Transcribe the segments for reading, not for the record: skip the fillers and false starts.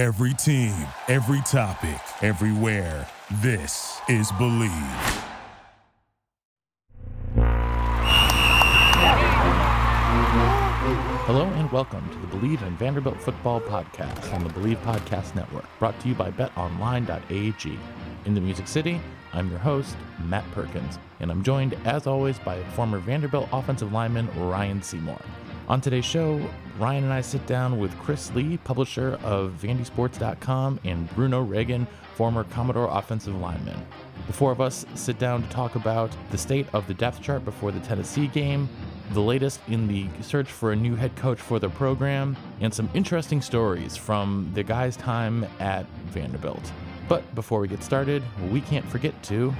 Every team, every topic, everywhere. This is Believe. Hello and welcome to the Believe in Vanderbilt Football Podcast on the Believe Podcast Network, brought to you by BetOnline.ag. In the Music City, I'm your host, Matt Perkins, and I'm joined, as always, by former Vanderbilt offensive lineman Ryan Seymour. On today's show, Ryan and I sit down with Chris Lee, publisher of VandySports.com, and Bruno Reagan, former Commodore offensive lineman. The four of us sit down to talk about the state of the depth chart before the Tennessee game, the latest in the search for a new head coach for the program, and some interesting stories from the guys' time at Vanderbilt. But before we get started, we can't forget to...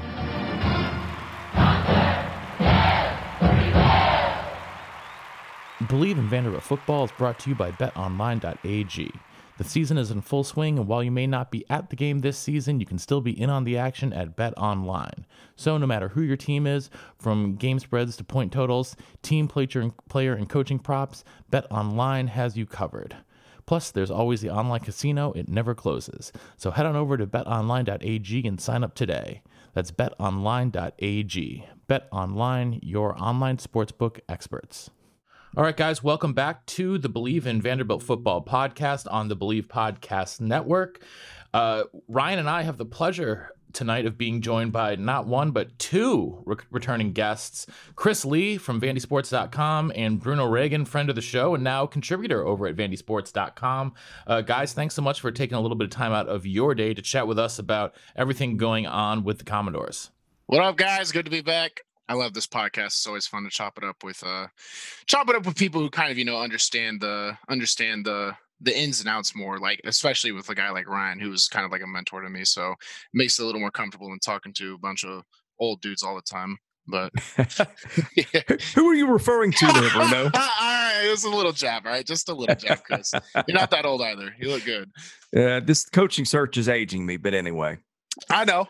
Believe in Vanderbilt Football is brought to you by BetOnline.ag. The season is in full swing, and while you may not be at the game this season, you can still be in on the action at BetOnline. So no matter who your team is, from game spreads to point totals, team player and coaching props, BetOnline has you covered. Plus, there's always the online casino. It never closes. So head on over to BetOnline.ag and sign up today. That's BetOnline.ag. BetOnline, your online sportsbook experts. All right, guys, welcome back to the Believe in Vanderbilt Football Podcast on the Believe Podcast Network. Ryan and I have the pleasure tonight of being joined by not one, but two returning guests, Chris Lee from VandySports.com and Bruno Reagan, friend of the show and now contributor over at VandySports.com. Guys, thanks so much for taking a little bit of time out of your day to chat with us about everything going on with the Commodores. What up, guys? Good to be back. I love this podcast. It's always fun to chop it up with people who kind of, you know, understand the ins and outs more, like, especially with a guy like Ryan, who was kind of like a mentor to me. So it makes it a little more comfortable than talking to a bunch of old dudes all the time. But yeah. Who are you referring to there, Bruno? All right, it was a little jab, all right? Just a little jab, Chris. You're not that old either. You look good. This coaching search is aging me, but anyway. I know.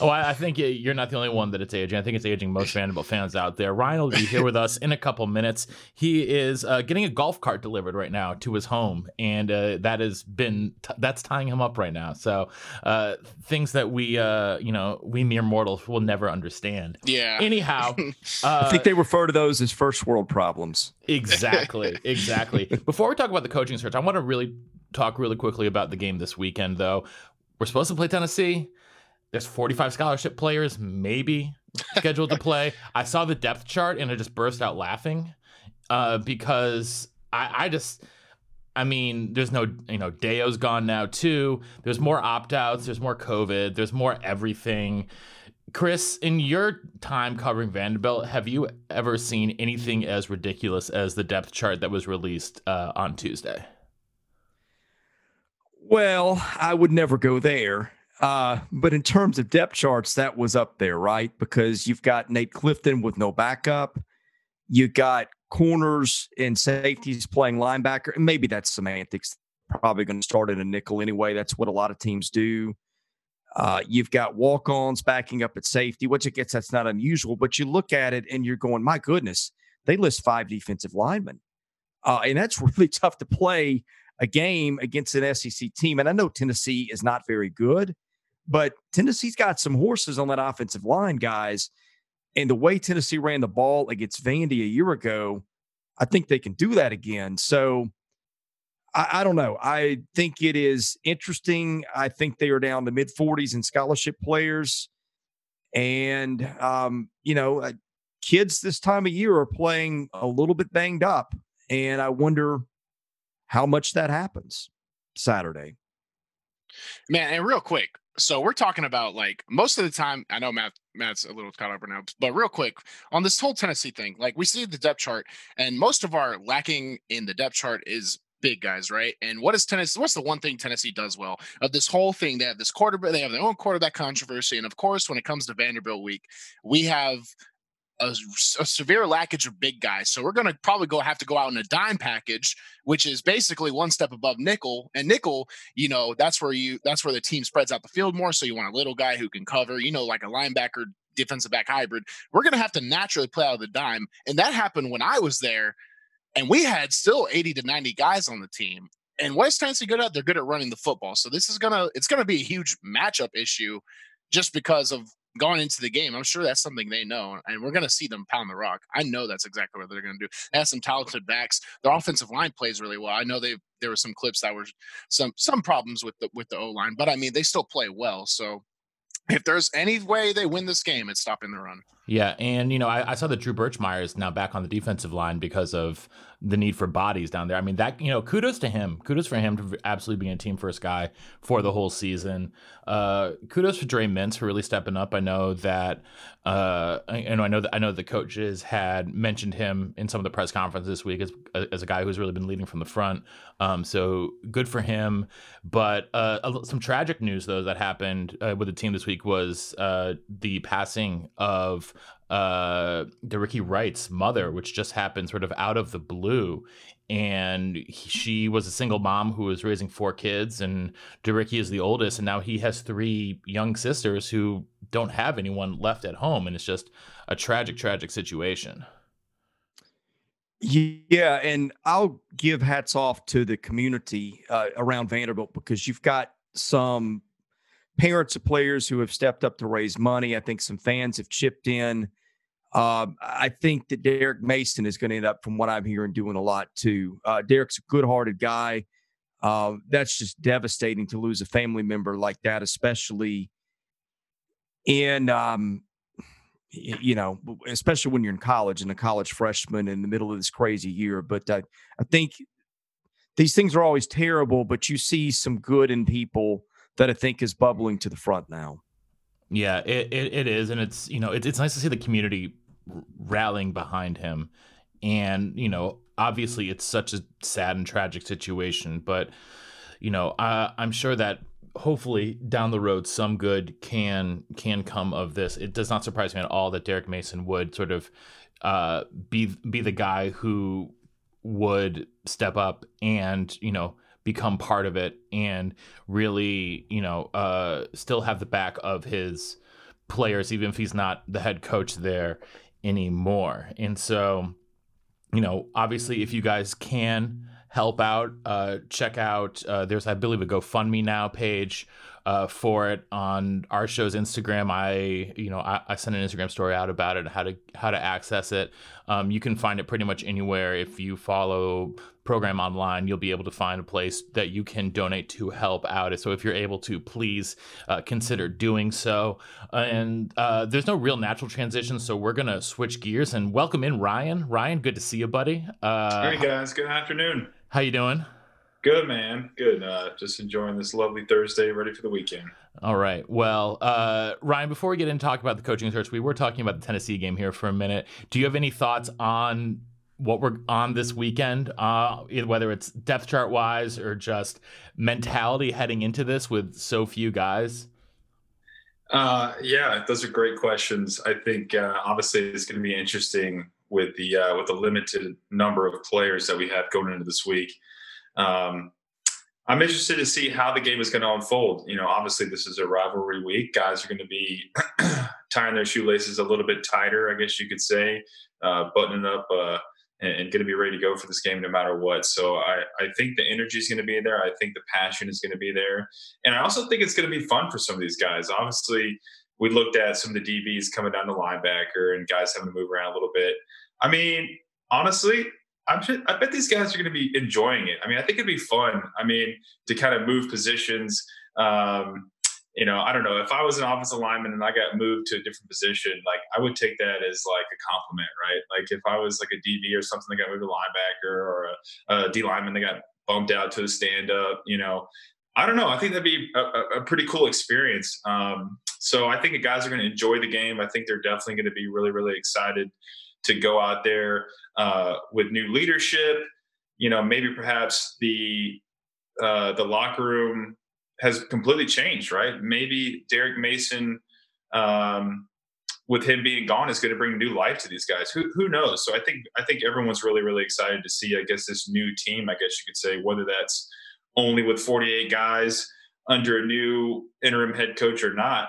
I think you're not the only one that it's aging. I think it's aging most Vanderbilt fans out there. Ryan will be here with us in a couple minutes. He is getting a golf cart delivered right now to his home, and that's tying him up right now. So things that we mere mortals will never understand. Yeah. Anyhow, I think they refer to those as first world problems. Exactly. Before we talk about the coaching search, I want to talk really quickly about the game this weekend, though. We're supposed to play Tennessee. There's 45 scholarship players, maybe, scheduled to play. I saw the depth chart, and I just burst out laughing because I mean, there's no, you know, Deo's gone now, too. There's more opt-outs. There's more COVID. There's more everything. Chris, in your time covering Vanderbilt, have you ever seen anything as ridiculous as the depth chart that was released on Tuesday? Well, I would never go there. But in terms of depth charts, that was up there, right? Because you've got Nate Clifton with no backup. You got corners and safeties playing linebacker. And maybe that's semantics. Probably going to start in a nickel anyway. That's what a lot of teams do. You've got walk-ons backing up at safety, which I guess that's not unusual. But you look at it and you're going, my goodness, they list 5 defensive linemen. And that's really tough to play a game against an SEC team. And I know Tennessee is not very good, but Tennessee's got some horses on that offensive line, guys. And the way Tennessee ran the ball against Vandy a year ago, I think they can do that again. So I don't know. I think it is interesting. I think they are down to mid-40s in scholarship players. And, kids this time of year are playing a little bit banged up. And I wonder how much that happens Saturday. Man, and real quick. So we're talking about, like, most of the time, I know Matt's a little caught up right now, but real quick on this whole Tennessee thing, like, we see the depth chart and most of our lacking in the depth chart is big guys, right? And what's the one thing Tennessee does well of this whole thing? They have this quarterback, they have their own quarterback controversy. And of course, when it comes to Vanderbilt week, we have a severe lackage of big guys. So we're going to probably have to go out in a dime package, which is basically one step above nickel. And nickel, you know, that's where the team spreads out the field more. So you want a little guy who can cover, you know, like a linebacker, defensive back hybrid. We're going to have to naturally play out of the dime. And that happened when I was there, and we had still 80 to 90 guys on the team. And what is Tennessee good at? They're good at running the football. So this is it's gonna be a huge matchup issue just because of going into the game. I'm sure that's something they know, and we're gonna see them pound the rock. I know that's exactly what they're gonna do. They have some talented backs. Their offensive line plays really well. I know there were some clips that were some problems with the O-line, but I mean they still play well. So if there's any way they win this game, it's stopping the run. Yeah, and I saw that Drew Birchmeyer is now back on the defensive line because of the need for bodies down there. I mean, that kudos to him. Kudos for him to absolutely being a team first guy for the whole season. Kudos for Dre Mintz for really stepping up. I know that, I know the coaches had mentioned him in some of the press conferences this week as a guy who's really been leading from the front. So good for him. But some tragic news though that happened with the team this week was the passing of Ricky Wright's mother, which just happened sort of out of the blue. And she was a single mom who was raising four kids, and DeRicky is the oldest, and now he has three young sisters who don't have anyone left at home, and it's just a tragic situation. Yeah, and I'll give hats off to the community around Vanderbilt, because you've got some parents of players who have stepped up to raise money. I think some fans have chipped in. I think that Derek Mason is going to end up, from what I'm hearing, doing a lot too. Derek's a good-hearted guy. That's just devastating to lose a family member like that, especially in, especially when you're in college and a college freshman in the middle of this crazy year. But I think these things are always terrible, but you see some good in people that I think is bubbling to the front now. Yeah, it is, and it's it's nice to see the community rallying behind him, and obviously it's such a sad and tragic situation, but I'm sure that hopefully down the road some good can come of this. It does not surprise me at all that Derek Mason would sort of be the guy who would step up and become part of it, and really, still have the back of his players, even if he's not the head coach there anymore. And so, obviously, if you guys can help out, check out, there's, I believe, a GoFundMeNow page for it on our show's Instagram. I sent an Instagram story out about it, how to access it. You can find it pretty much anywhere. If you follow Program Online, you'll be able to find a place that you can donate to help out. So if you're able to, please consider doing so. And there's no real natural transition, so we're gonna switch gears and welcome in Ryan. Ryan, good to see you, buddy. Hey guys, good afternoon. How you doing? Good, man. Good. Just enjoying this lovely Thursday, ready for the weekend. All right. Well, Ryan, before we get into talk about the coaching search, we were talking about the Tennessee game here for a minute. Do you have any thoughts on what we're on this weekend, whether it's depth chart wise or just mentality heading into this with so few guys? Yeah, those are great questions. I think obviously it's going to be interesting with the limited number of players that we have going into this week. I'm interested to see how the game is going to unfold. Obviously this is a rivalry week. Guys are going to be tying their shoelaces a little bit tighter, I guess you could say, buttoning up and going to be ready to go for this game no matter what. So I think the energy is going to be there. I think the passion is going to be there. And I also think it's going to be fun for some of these guys. Obviously, we looked at some of the DBs coming down to linebacker and guys having to move around a little bit. I mean, honestly, I bet these guys are going to be enjoying it. I mean, I think it'd be fun. I mean, to kind of move positions. I don't know. If I was an offensive lineman and I got moved to a different position, like I would take that as like a compliment, right? Like if I was like a DB or something that got moved to linebacker, or a D lineman that got bumped out to a stand up, I don't know. I think that'd be a pretty cool experience. So I think the guys are going to enjoy the game. I think they're definitely going to be really, really excited to go out there with new leadership. Maybe perhaps the locker room has completely changed, right? Maybe Derek Mason, with him being gone, is going to bring new life to these guys. Who knows? So I think everyone's really, really excited to see, I guess, this new team, I guess you could say, whether that's only with 48 guys under a new interim head coach or not.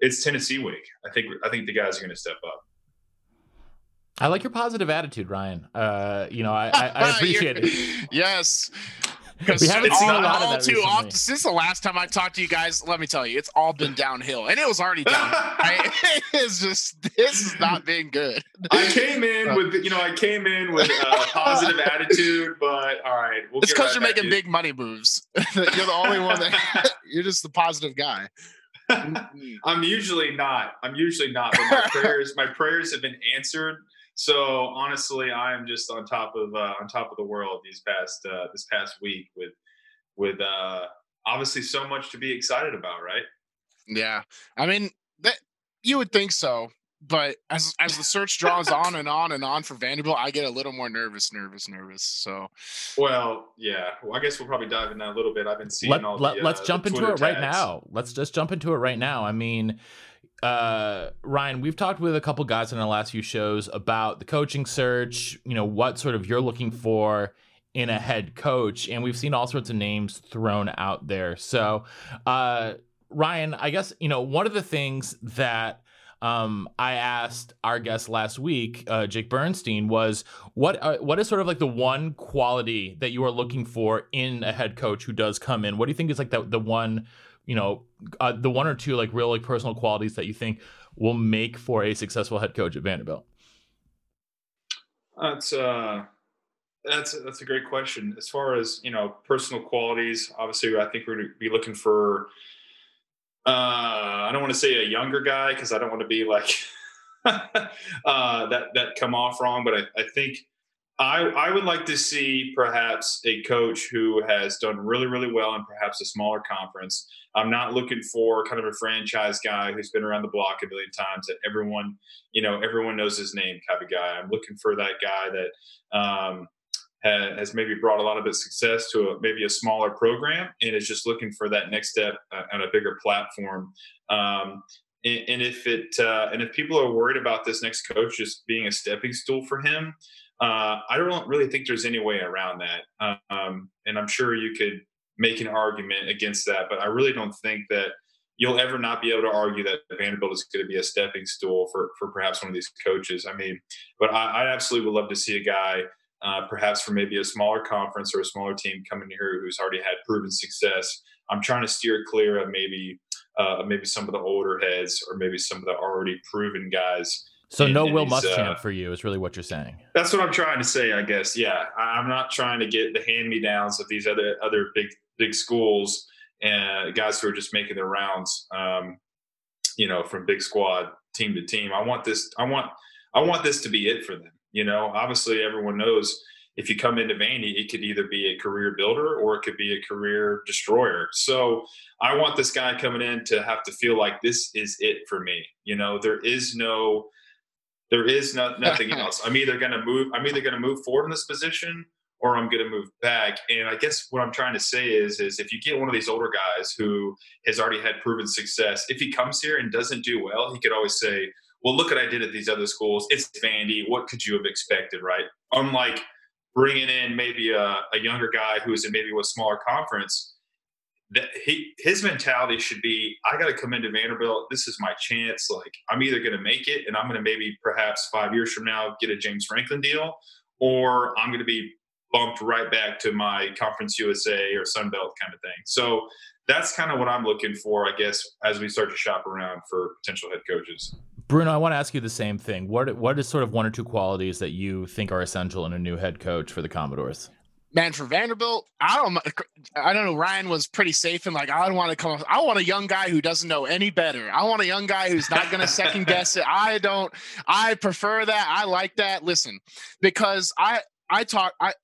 It's Tennessee week. I think the guys are going to step up. I like your positive attitude, Ryan. I appreciate it. Yes. Because it's all too often. Since the last time I talked to you guys, let me tell you, it's all been downhill, and it was already down. It's just, this has not been good. I came in with a positive attitude, but all right, we'll it's because right you're making big money moves. You're the only one that you're just the positive guy. I'm usually not, but my prayers have been answered. So honestly, I'm just on top of the world this past week with obviously so much to be excited about, right? Yeah, I mean, that you would think so, but as the search draws on and on and on for Vanderbilt, I get a little more nervous. So, well, yeah, I guess we'll probably dive in that a little bit. I've been seeing let's jump into it right now. Let's just jump into it right now. I mean, Ryan, we've talked with a couple guys in our last few shows about the coaching search, you know, what sort of you're looking for in a head coach, and we've seen all sorts of names thrown out there. So, Ryan, I guess, you know, one of the things that I asked our guest last week, Jake Bernstein, was what is sort of like the one quality that you are looking for in a head coach who does come in? What do you think is like the one, you know, the one or two like real like personal qualities that you think will make for a successful head coach at Vanderbilt? That's a great question. As far as, you know, personal qualities, obviously I think we're going to be looking for, I don't want to say a younger guy, cause I don't want to be like, that come off wrong. But I think I would like to see perhaps a coach who has done really, really well in perhaps a smaller conference. I'm not looking for kind of a franchise guy who's been around the block a million times that everyone knows his name type of guy. I'm looking for that guy that has maybe brought a lot of its success to maybe a smaller program and is just looking for that next step on a bigger platform. And if people are worried about this next coach just being a stepping stool for him, I don't really think there's any way around that. And I'm sure you could make an argument against that, but I really don't think that you'll ever not be able to argue that Vanderbilt is going to be a stepping stool for perhaps one of these coaches. I mean, but I absolutely would love to see a guy perhaps from maybe a smaller conference or a smaller team coming here who's already had proven success. I'm trying to steer clear of maybe some of the older heads or maybe some of the already proven guys. So no Will Muschamp for you is really what you're saying. That's what I'm trying to say, I guess. Yeah, I'm not trying to get the hand-me-downs of these other big schools and guys who are just making their rounds. From big squad team to team. I want this to be it for them. You know, obviously everyone knows if you come into Vandy, it could either be a career builder or it could be a career destroyer. So I want this guy coming in to have to feel like this is it for me. You know, there is nothing else. I'm either going to move forward in this position or I'm going to move back. And I guess what I'm trying to say is if you get one of these older guys who has already had proven success, if he comes here and doesn't do well, he could always say, well, look what I did at these other schools. It's Vandy. What could you have expected, right? Unlike bringing in maybe a younger guy who is in maybe a smaller conference, that his mentality should be, I got to come into Vanderbilt. This is my chance. Like, I'm either going to make it and I'm going to maybe perhaps 5 years from now get a James Franklin deal, or I'm going to be bumped right back to my Conference USA or Sun Belt kind of thing. So that's kind of what I'm looking for, I guess, as we start to shop around for potential head coaches. Bruno, I want to ask you the same thing. What is sort of one or two qualities that you think are essential in a new head coach for the Commodores? Man, for Vanderbilt, I don't know. Ryan was pretty safe and like, I don't want to come up. I want a young guy who doesn't know any better. I want a young guy who's not going to second guess it. I prefer that. I like that. Listen, because I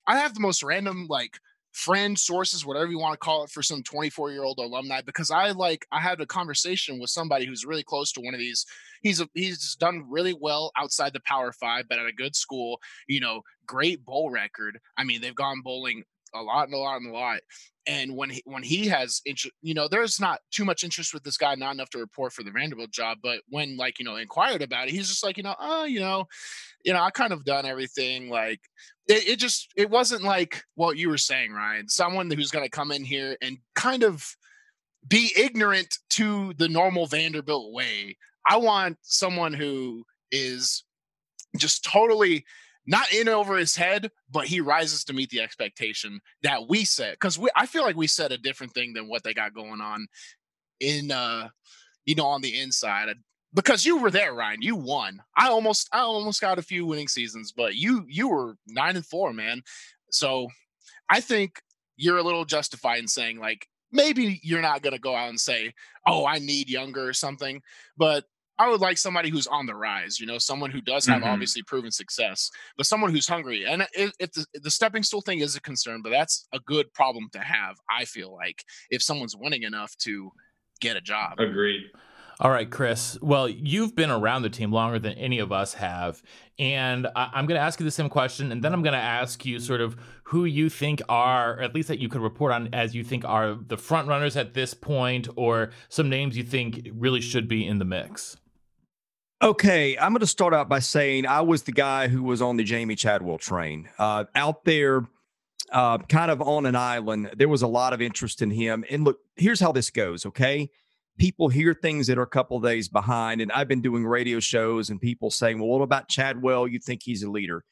have the most random, like, friend sources, whatever you want to call it, for some 24-year-old alumni, because I had a conversation with somebody who's really close to one of these. He's done really well outside the Power Five, but at a good school, you know, great bowl record. I mean, they've gone bowling a lot. And when he has interest, you know, there's not too much interest with this guy, not enough to report for the Vanderbilt job. But when, like, you know, inquired about it, he's just like, you know, oh, you know, I kind of done everything. Like, it wasn't like what you were saying, Ryan, someone who's going to come in here and kind of be ignorant to the normal Vanderbilt way. I want someone who is just totally not in over his head, but he rises to meet the expectation that we set. Because I feel like we said a different thing than what they got going on in, on the inside. Because you were there, Ryan. You won. I almost got a few winning seasons, but you were 9-4, man. So I think you're a little justified in saying, like, maybe you're not going to go out and say, oh, I need younger or something, but I would like somebody who's on the rise, someone who does have obviously proven success, but someone who's hungry. And if the stepping stool thing is a concern, but that's a good problem to have, I feel like, if someone's winning enough to get a job. Agreed. All right, Chris. Well, you've been around the team longer than any of us have. And I'm going to ask you the same question. And then I'm going to ask you sort of who you think are, or at least that you could report on as you think are the front runners at this point, or some names you think really should be in the mix. Okay, I'm going to start out by saying I was the guy who was on the Jamey Chadwell train out there, kind of on an island. There was a lot of interest in him. And look, here's how this goes. Okay. People hear things that are a couple of days behind, and I've been doing radio shows and people saying, well, what about Chadwell? You think he's a leader?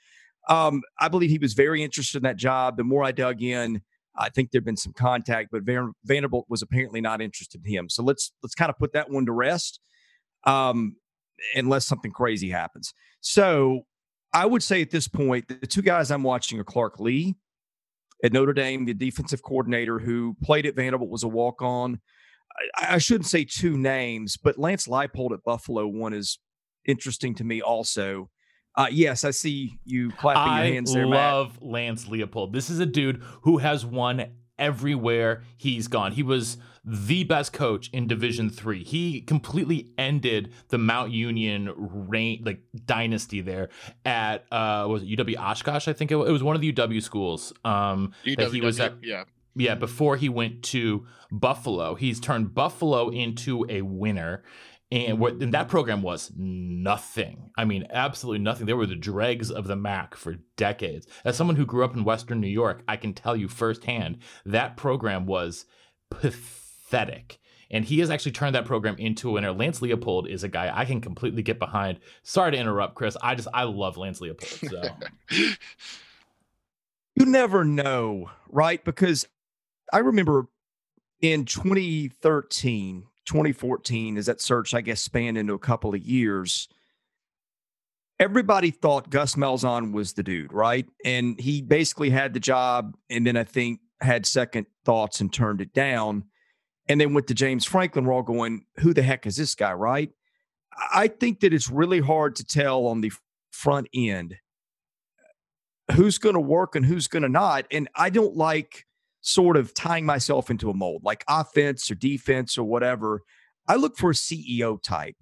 I believe he was very interested in that job. The more I dug in, I think there'd been some contact, but Vanderbilt was apparently not interested in him. So let's kind of put that one to rest, unless something crazy happens. So I would say at this point, the two guys I'm watching are Clark Lea at Notre Dame, the defensive coordinator who played at Vanderbilt, was a walk-on. I shouldn't say two names, but Lance Leipold at Buffalo one is interesting to me also. Yes, I see you clapping your hands there, Matt. I love Lance Leipold. This is a dude who has won everywhere he's gone. He was the best coach in Division III. He completely ended the Mount Union dynasty there at was it UW Oshkosh? I think it was one of the UW schools. UW, that he was at. Yeah. Yeah, before he went to Buffalo, he's turned Buffalo into a winner. And that program was nothing. I mean, absolutely nothing. They were the dregs of the MAC for decades. As someone who grew up in Western New York, I can tell you firsthand that program was pathetic. And he has actually turned that program into a winner. Lance Leipold is a guy I can completely get behind. Sorry to interrupt, Chris. I love Lance Leipold. So. You never know, right? Because I remember in 2013, 2014, as that search, I guess, spanned into a couple of years, everybody thought Gus Malzahn was the dude, right? And he basically had the job and then I think had second thoughts and turned it down. And then went to James Franklin, we're all going, who the heck is this guy, right? I think that it's really hard to tell on the front end who's going to work and who's going to not. And I don't like sort of tying myself into a mold, like offense or defense or whatever. I look for a CEO type.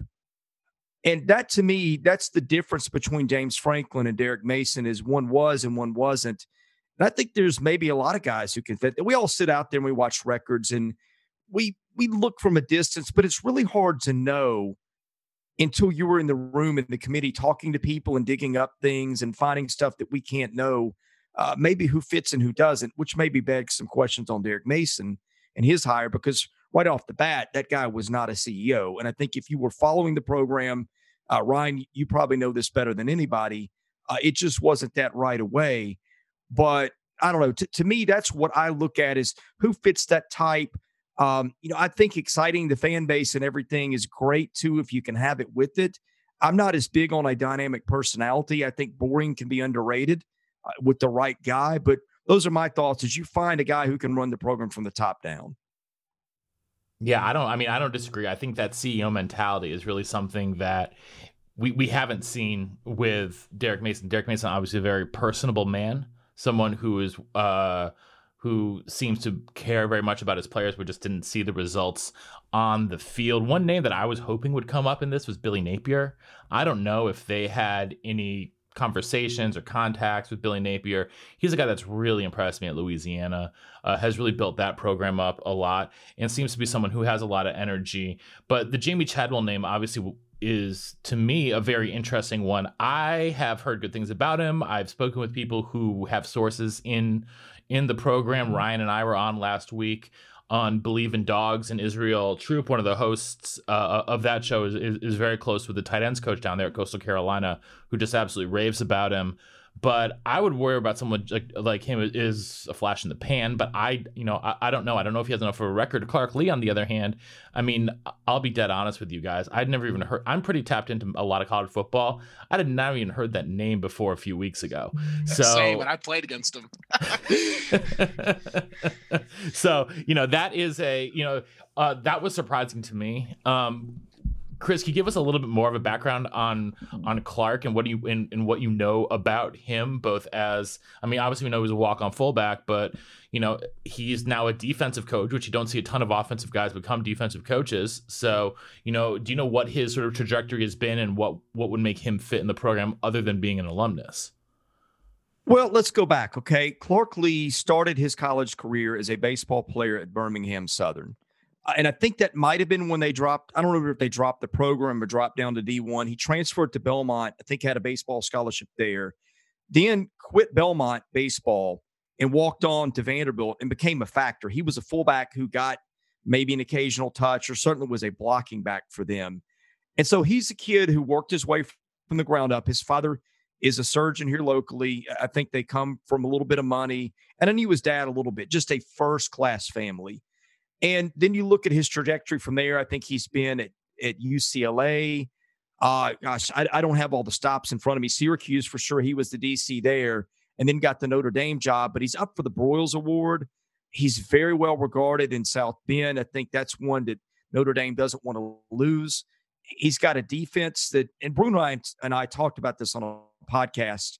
And that, to me, that's the difference between James Franklin and Derek Mason, is one was and one wasn't. And I think there's maybe a lot of guys who can fit. We all sit out there and we watch records and we look from a distance, but it's really hard to know until you were in the room in the committee talking to people and digging up things and finding stuff that we can't know, maybe who fits and who doesn't, which maybe begs some questions on Derek Mason and his hire, because right off the bat, that guy was not a CEO. And I think if you were following the program, Ryan, you probably know this better than anybody. It just wasn't that right away. But I don't know. To me, that's what I look at, is who fits that type. I think exciting the fan base and everything is great too, if you can have it with it. I'm not as big on a dynamic personality. I think boring can be underrated with the right guy, but those are my thoughts, is you find a guy who can run the program from the top down. Yeah. I don't disagree. I think that CEO mentality is really something that we haven't seen with Derek Mason. Derek Mason, obviously a very personable man, someone who is, who seems to care very much about his players. We just didn't see the results on the field. One name that I was hoping would come up in this was Billy Napier. I don't know if they had any conversations or contacts with Billy Napier. He's a guy that's really impressed me at Louisiana, has really built that program up a lot, and seems to be someone who has a lot of energy. But the Jamey Chadwell name obviously is, to me, a very interesting one. I have heard good things about him. I've spoken with people who have sources in the program. Ryan and I were on last week on Believe in Dogs and Israel Troop. One of the hosts of that show is very close with the tight ends coach down there at Coastal Carolina, who just absolutely raves about him. But I would worry about someone like him is a flash in the pan. But I don't know. I don't know if he has enough of a record. Clark Lea, on the other hand, I mean, I'll be dead honest with you guys. I'd never even heard. I'm pretty tapped into a lot of college football. I had not even heard that name before a few weeks ago. So same, when I played against him. So, that is that was surprising to me. Chris, can you give us a little bit more of a background on Clark and what you know about him, both as, I mean, obviously we know he's a walk-on fullback, but he's now a defensive coach, which you don't see a ton of offensive guys become defensive coaches. So, do you know what his sort of trajectory has been and what would make him fit in the program other than being an alumnus? Well, let's go back, okay? Clark Lea started his college career as a baseball player at Birmingham Southern. And I think that might have been when they dropped. I don't remember if they dropped the program or dropped down to D1. He transferred to Belmont. I think had a baseball scholarship there. Then quit Belmont baseball and walked on to Vanderbilt and became a factor. He was a fullback who got maybe an occasional touch or certainly was a blocking back for them. And so he's a kid who worked his way from the ground up. His father is a surgeon here locally. I think they come from a little bit of money. And I knew his dad a little bit, just a first-class family. And then you look at his trajectory from there. I think he's been at UCLA. I don't have all the stops in front of me. Syracuse, for sure, he was the DC there and then got the Notre Dame job. But he's up for the Broyles Award. He's very well regarded in South Bend. I think that's one that Notre Dame doesn't want to lose. He's got a defense that – and Bruno and I talked about this on a podcast.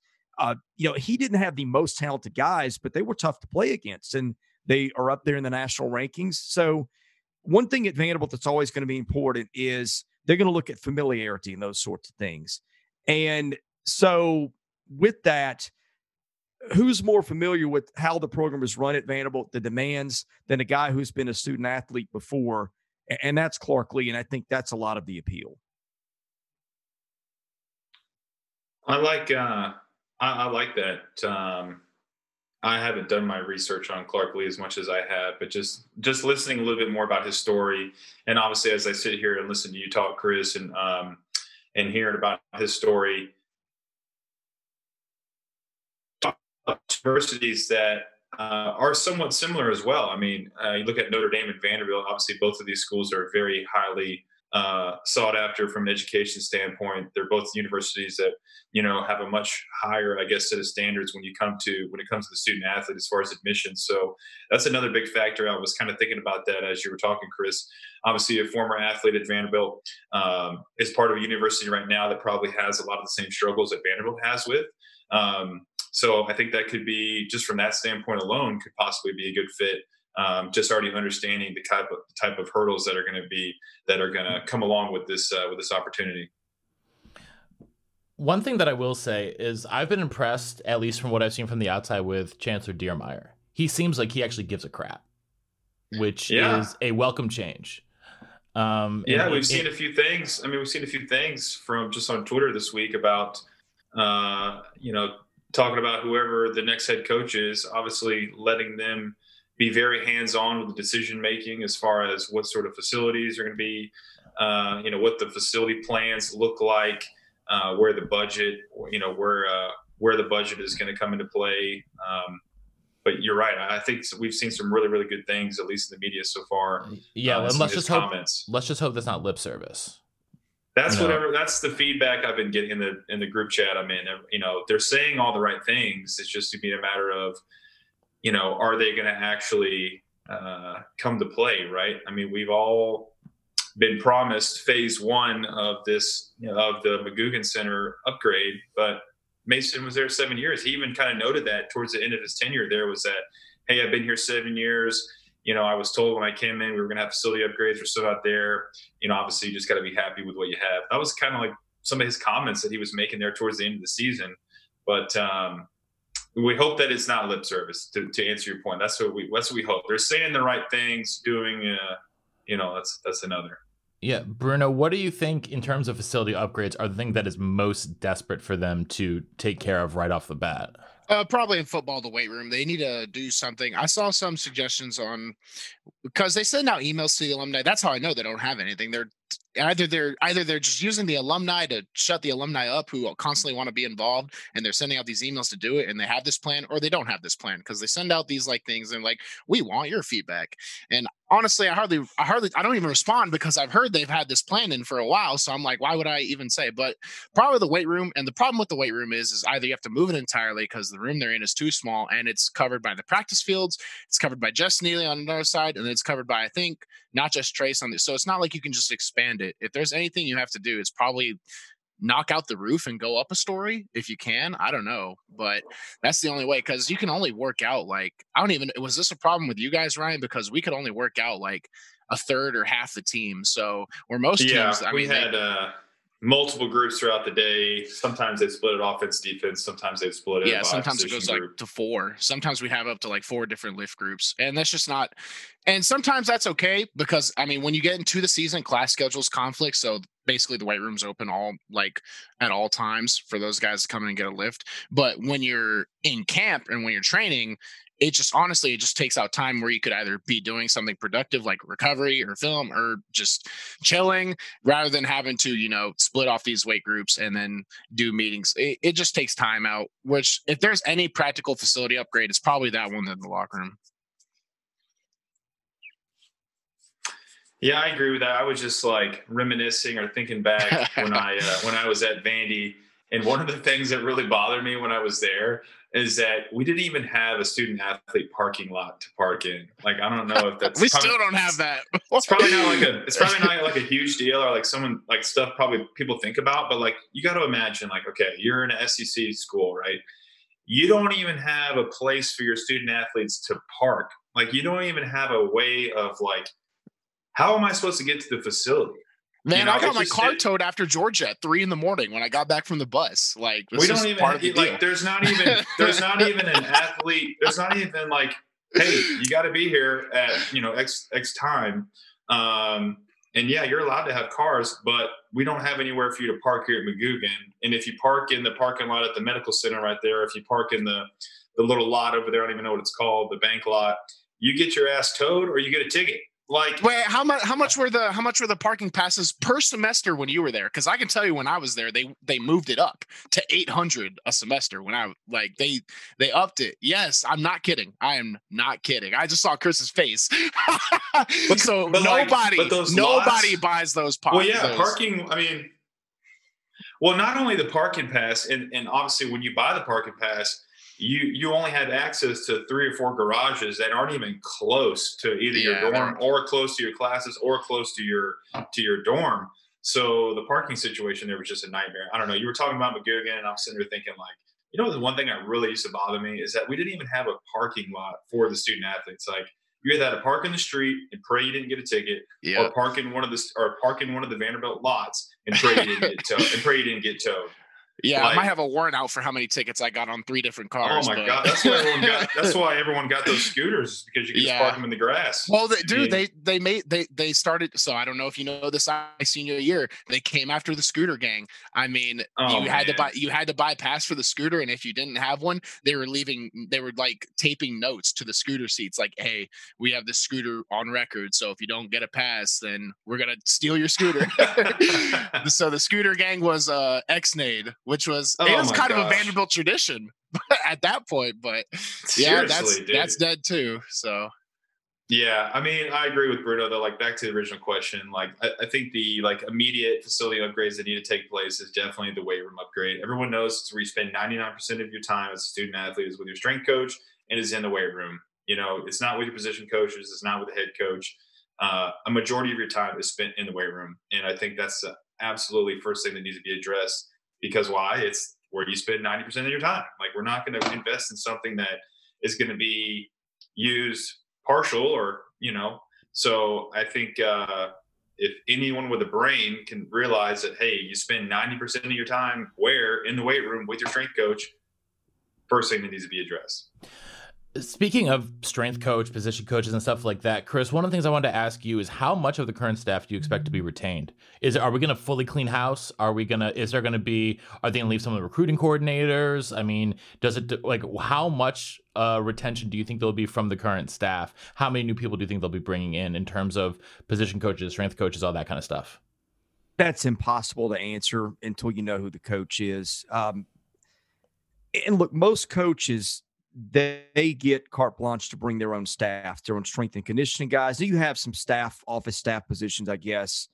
He didn't have the most talented guys, but they were tough to play against. And they are up there in the national rankings. So one thing at Vanderbilt that's always going to be important is they're going to look at familiarity and those sorts of things. And so with that, who's more familiar with how the program is run at Vanderbilt, the demands, than a guy who's been a student athlete before? And that's Clark Lea, and I think that's a lot of the appeal. I like that. I haven't done my research on Clark Lea as much as I have, but just listening a little bit more about his story. And obviously, as I sit here and listen to you talk, Chris, and hearing about his story, universities that are somewhat similar as well. I mean, you look at Notre Dame and Vanderbilt, obviously both of these schools are very highly sought after from an education standpoint. They're both universities that, have a much higher, I guess, set of standards when it comes to the student athlete as far as admissions. So that's another big factor. I was kind of thinking about that as you were talking, Chris. Obviously, a former athlete at Vanderbilt is part of a university right now that probably has a lot of the same struggles that Vanderbilt has with. So I think that could be, just from that standpoint alone, could possibly be a good fit. Just already understanding the type of hurdles that are going to be come along with this opportunity. One thing that I will say is I've been impressed, at least from what I've seen from the outside, with Chancellor Diermeier. He seems like he actually gives a crap, which is a welcome change. We've seen a few things from just on Twitter this week about talking about whoever the next head coach is, obviously letting them be very hands-on with the decision-making as far as what sort of facilities are going to be, what the facility plans look like, where the budget is going to come into play. But you're right. I think we've seen some really, really good things, at least in the media so far. Yeah, and let's just hope that's not lip service. That's the feedback I've been getting in the group chat I'm in. They're saying all the right things. It's just to be a matter of, are they going to actually come to play, right? I mean, we've all been promised phase one of this, of the McGugin Center upgrade, but Mason was there 7 years. He even kind of noted that towards the end of his tenure there was that, hey, I've been here 7 years. I was told when I came in we were going to have facility upgrades. We're still out there. Obviously you just got to be happy with what you have. That was kind of like some of his comments that he was making there towards the end of the season. But we hope that it's not lip service. To answer your point, that's what we hope. They're saying the right things, doing, that's another. Yeah, Bruno, what do you think in terms of facility upgrades are the thing that is most desperate for them to take care of right off the bat? Probably in football, the weight room. They need to do something. I saw some suggestions because they send out emails to the alumni. That's how I know they don't have anything. They're either they're just using the alumni to shut the alumni up who constantly want to be involved, and they're sending out these emails to do it, and they have this plan, or they don't have this plan because they send out these like things and like, we want your feedback. And honestly, I don't even respond because I've heard they've had this plan in for a while. So I'm like, why would I even say? But probably the weight room, and the problem with the weight room is either you have to move it entirely because the room they're in is too small and it's covered by the practice fields. It's covered by Jess Neely on another side. And then it's covered by, I think, Not Just Trace on this. So it's not like you can just expand it. If there's anything you have to do, it's probably knock out the roof and go up a story if you can. I don't know, but that's the only way, because you can only work out like, was this a problem with you guys, Ryan? Because we could only work out like a third or half the team. So or most teams, we had multiple groups throughout the day. Sometimes they split it offense, defense. Sometimes they split it. Yeah, sometimes it goes group. Like to four. Sometimes we have up to like four different lift groups, and that's just not. And sometimes that's okay because when you get into the season, class schedules conflict. So basically the weight room's open at all times for those guys to come in and get a lift. But when you're in camp and when you're training, it just takes out time where you could either be doing something productive like recovery or film or just chilling, rather than having to, split off these weight groups and then do meetings. It just takes time out, which if there's any practical facility upgrade, it's probably that one in the locker room. Yeah, I agree with that. I was just like reminiscing or thinking back when I was at Vandy. And one of the things that really bothered me when I was there is that we didn't even have a student athlete parking lot to park in. Like, I don't know if that's still don't have that. it's probably not like a huge deal or like someone like stuff probably people think about, but like, you got to imagine like, okay, you're in an SEC school, right? You don't even have a place for your student athletes to park. Like, you don't even have a way of like, how am I supposed to get to the facility? Man, I got my car towed after Georgia at 3 a.m. when I got back from the bus. Like, we don't even there's not even an athlete. There's not even like, hey, you got to be here at X time. And yeah, you're allowed to have cars, but we don't have anywhere for you to park here at McGugin. And if you park in the parking lot at the medical center right there, if you park in the little lot over there, I don't even know what it's called, the bank lot, you get your ass towed or you get a ticket. Like, wait, how much were the parking passes per semester when you were there? Because I can tell you when I was there, they moved it up to 800 a semester. When I like they upped it. Yes, I'm not kidding. I am not kidding. I just saw Chris's face. Nobody buys those parking. Well, yeah, parking. Not only the parking pass, and obviously when you buy the parking pass, you only have access to 3 or 4 garages that aren't even close to either your dorm or close to your classes or close to your dorm. So the parking situation there was just a nightmare. I don't know. You were talking about McGugan, and I'm sitting there thinking like, the one thing that really used to bother me is that we didn't even have a parking lot for the student athletes. Like, you either had to park in the street and pray you didn't get a ticket, or park in one of the Vanderbilt lots and pray you didn't get towed. Yeah, like, I might have a warrant out for how many tickets I got on 3 different cars. Oh my God, that's why everyone got those scooters, because you could just park them in the grass. Well, they started, so I don't know if you know this, my senior year, they came after the scooter gang. You had to buy a pass for the scooter, and if you didn't have one, they were taping notes to the scooter seats like, hey, we have the scooter on record, so if you don't get a pass, then we're going to steal your scooter. So the scooter gang was X-Nade. Which was kind of a Vanderbilt tradition at that point, but yeah, that's dead too. So yeah, I agree with Bruno though. Like, back to the original question, like I think the like immediate facility upgrades that need to take place is definitely the weight room upgrade. Everyone knows it's where you spend 99% of your time as a student athlete is with your strength coach and is in the weight room. It's not with your position coaches. It's not with the head coach. A majority of your time is spent in the weight room. And I think that's absolutely first thing that needs to be addressed. Because why? It's where you spend 90% of your time. Like, we're not going to invest in something that is going to be used partial or. So I think if anyone with a brain can realize that, hey, you spend 90% of your time where? In the weight room with your strength coach. First thing that needs to be addressed. Speaking of strength coach, position coaches, and stuff like that, Chris, one of the things I wanted to ask you is how much of the current staff do you expect to be retained? Are we going to fully clean house? Are they going to leave some of the recruiting coordinators? How much retention do you think there'll be from the current staff? How many new people do you think they'll be bringing in terms of position coaches, strength coaches, all that kind of stuff? that's impossible to answer until you know who the coach is. And look, most coaches, they get carte blanche to bring their own staff, their own strength and conditioning guys. You have some staff, office staff positions, I guess,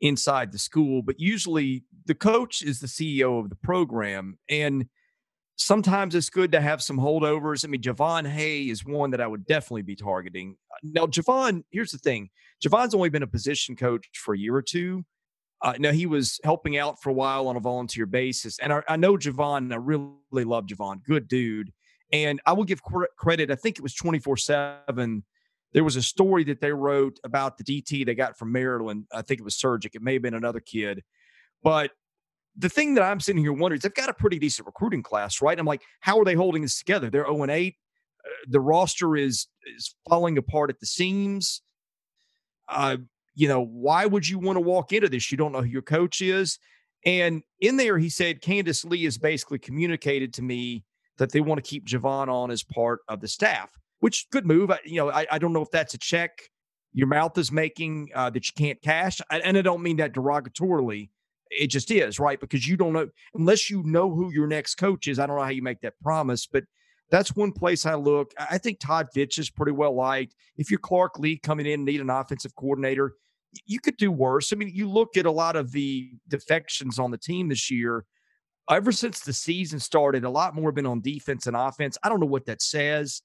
inside the school, but usually the coach is the CEO of the program. And sometimes it's good to have some holdovers. I mean, Javon Hay is one that I would definitely be targeting. Now, Javon, here's the thing. Javon's only been a position coach for a year or two. Now, he was helping out for a while on a volunteer basis. And I know Javon. I really love Javon. Good dude. And I will give credit. I think it was 24/7. There was a story that they wrote about the DT they got from Maryland. I think it was Surgic. It may have been another kid. But the thing that I'm sitting here wondering is they've got a pretty decent recruiting class, right? I'm like, how are they holding this together? They're 0-8. The roster is falling apart at the seams. Why would you want to walk into this? You don't know who your coach is. And in there, he said, Candice Lee has basically communicated to me that they want to keep Javon on as part of the staff, which good move. I don't know if that's a check your mouth is making that you can't cash. And I don't mean that derogatorily. It just is, right? Because you don't know, unless you know who your next coach is, I don't know how you make that promise, but that's one place I look. I think Todd Fitch is pretty well liked. If you're Clark Lea coming in and need an offensive coordinator, you could do worse. I mean, you look at a lot of the defections on the team this year. Ever since the season started, a lot more have been on defense and offense. I don't know what that says,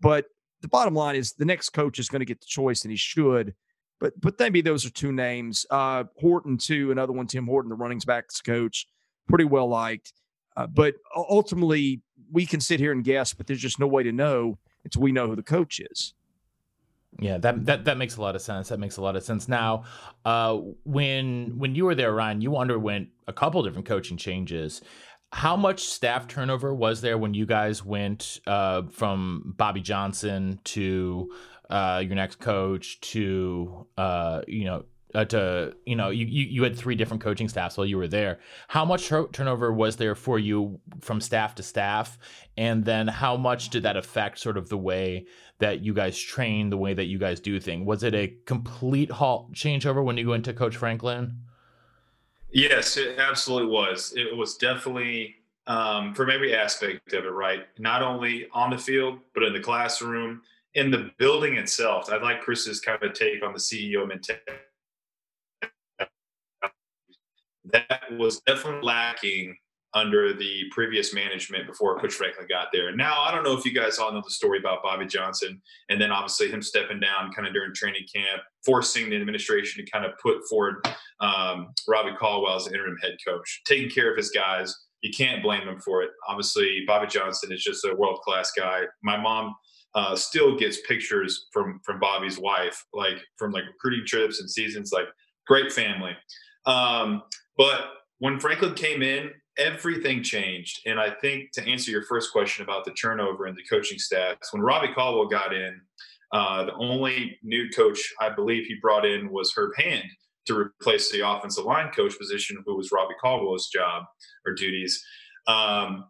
but the bottom line is the next coach is going to get the choice, and he should. But maybe those are two names. Horton, too, another one, Tim Horton, the running backs coach, pretty well liked. But ultimately, we can sit here and guess, but there's just no way to know until we know who the coach is. Yeah, that makes a lot of sense. That makes a lot of sense. Now, when you were there, Ryan, you underwent a couple different coaching changes. How much staff turnover was there when you guys went from Bobby Johnson to your next coach to you had three different coaching staffs while you were there. How much turnover was there for you from staff to staff? And then how much did that affect sort of the way that you guys train, the way that you guys do things? Was it a complete halt changeover when you go into Coach Franklin? Yes, it absolutely was. It was definitely from every aspect of it, right? Not only on the field, but in the classroom, in the building itself. I like Chris's kind of take on the CEO mentality. That was definitely lacking under the previous management before Coach Franklin got there. Now, I don't know if you guys all know the story about Bobby Johnson and then obviously him stepping down kind of during training camp, forcing the administration to kind of put forward Robbie Caldwell as interim head coach, taking care of his guys. You can't blame him for it. Obviously, Bobby Johnson is just a world-class guy. My mom still gets pictures from Bobby's wife, like from like recruiting trips and seasons, like great family. But when Franklin came in, everything changed. And I think to answer your first question about the turnover and the coaching staffs, when Robbie Caldwell got in, the only new coach I believe he brought in was Herb Hand to replace the offensive line coach position, who was Robbie Caldwell's job or duties. And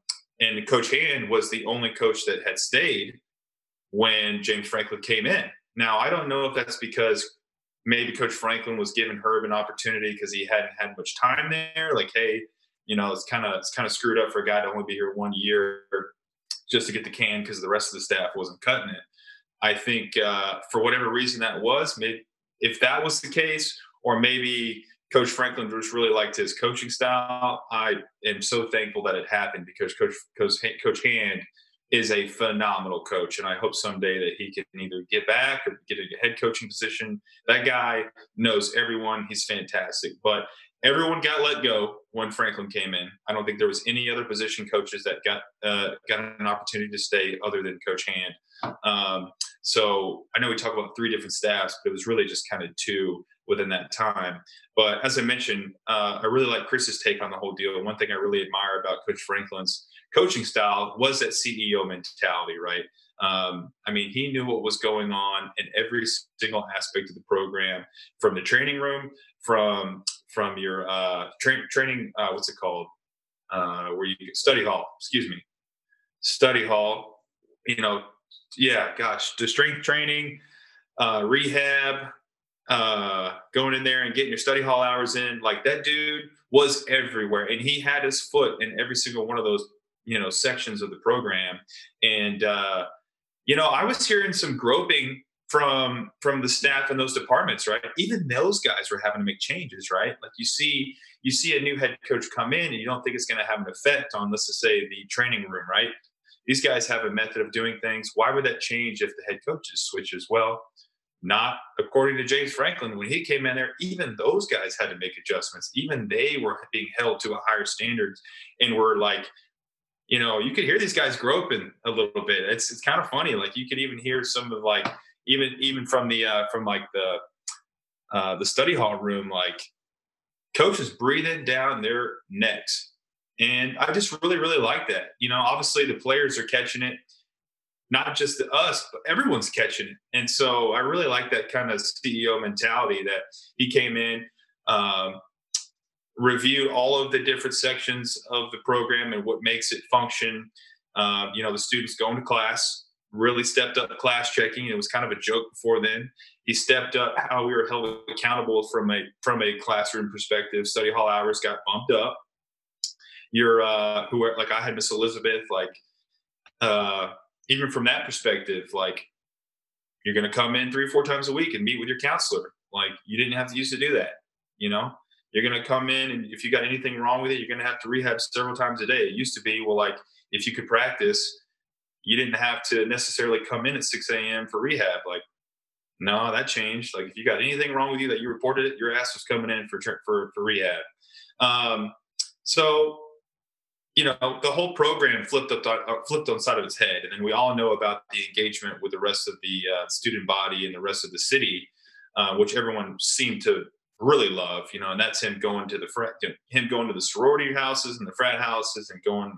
Coach Hand was the only coach that had stayed when James Franklin came in. Now, I don't know if that's because maybe Coach Franklin was giving Herb an opportunity because he hadn't had much time there. Like, hey, it's kind of screwed up for a guy to only be here 1 year just to get the can because the rest of the staff wasn't cutting it. I think for whatever reason that was, maybe if that was the case, or maybe Coach Franklin just really liked his coaching style. I am so thankful that it happened because Coach Hand is a phenomenal coach, and I hope someday that he can either get back or get a head coaching position. That guy knows everyone. He's fantastic. But everyone got let go when Franklin came in. I don't think there was any other position coaches that got an opportunity to stay other than Coach Hand. So I know we talk about three different staffs, but it was really just kind of two within that time. But as I mentioned, I really like Chris's take on the whole deal. One thing I really admire about Coach Franklin's coaching style was that CEO mentality, right? He knew what was going on in every single aspect of the program, from the training room, from your training, what's it called? Where you study hall, excuse me, study hall, to strength training, rehab, going in there and getting your study hall hours in. Like, that dude was everywhere, and he had his foot in every single one of those, you know, sections of the program. And, you know, I was hearing some groping from the staff in those departments, right? Even those guys were having to make changes, right? Like, you see a new head coach come in, and you don't think it's going to have an effect on, let's just say, the training room, right? These guys have a method of doing things. Why would that change if the head coaches switch as well? Not according to James Franklin. When he came in there, even those guys had to make adjustments. Even they were being held to a higher standard, and were like, you know, you could hear these guys groping a little bit. It's kind of funny. Like, you could even hear some of, like, even from the study hall room, like, coaches breathing down their necks. And I just really, really like that. You know, obviously the players are catching it, not just us, but everyone's catching it. And so I really like that kind of CEO mentality that he came in, reviewed all of the different sections of the program and what makes it function. You know, the students going to class, really stepped up class checking. It was kind of a joke before then. He stepped up how we were held accountable from a classroom perspective. Study hall hours got bumped up. I had Miss Elizabeth, even from that perspective, like, you're going to come in 3 or 4 times a week and meet with your counselor. Like, you didn't have to use to do that. You know, you're going to come in, and if you got anything wrong with it, you're going to have to rehab several times a day. It used to be, well, like, if you could practice, you didn't have to necessarily come in at 6 a.m. for rehab. Like, no, that changed. Like, if you got anything wrong with you that you reported it, your ass was coming in for rehab. So, you know, the whole program flipped on the side of its head. And then we all know about the engagement with the rest of the student body and the rest of the city, which everyone seemed to really love, you know, and that's him going to the sorority houses and the frat houses and going,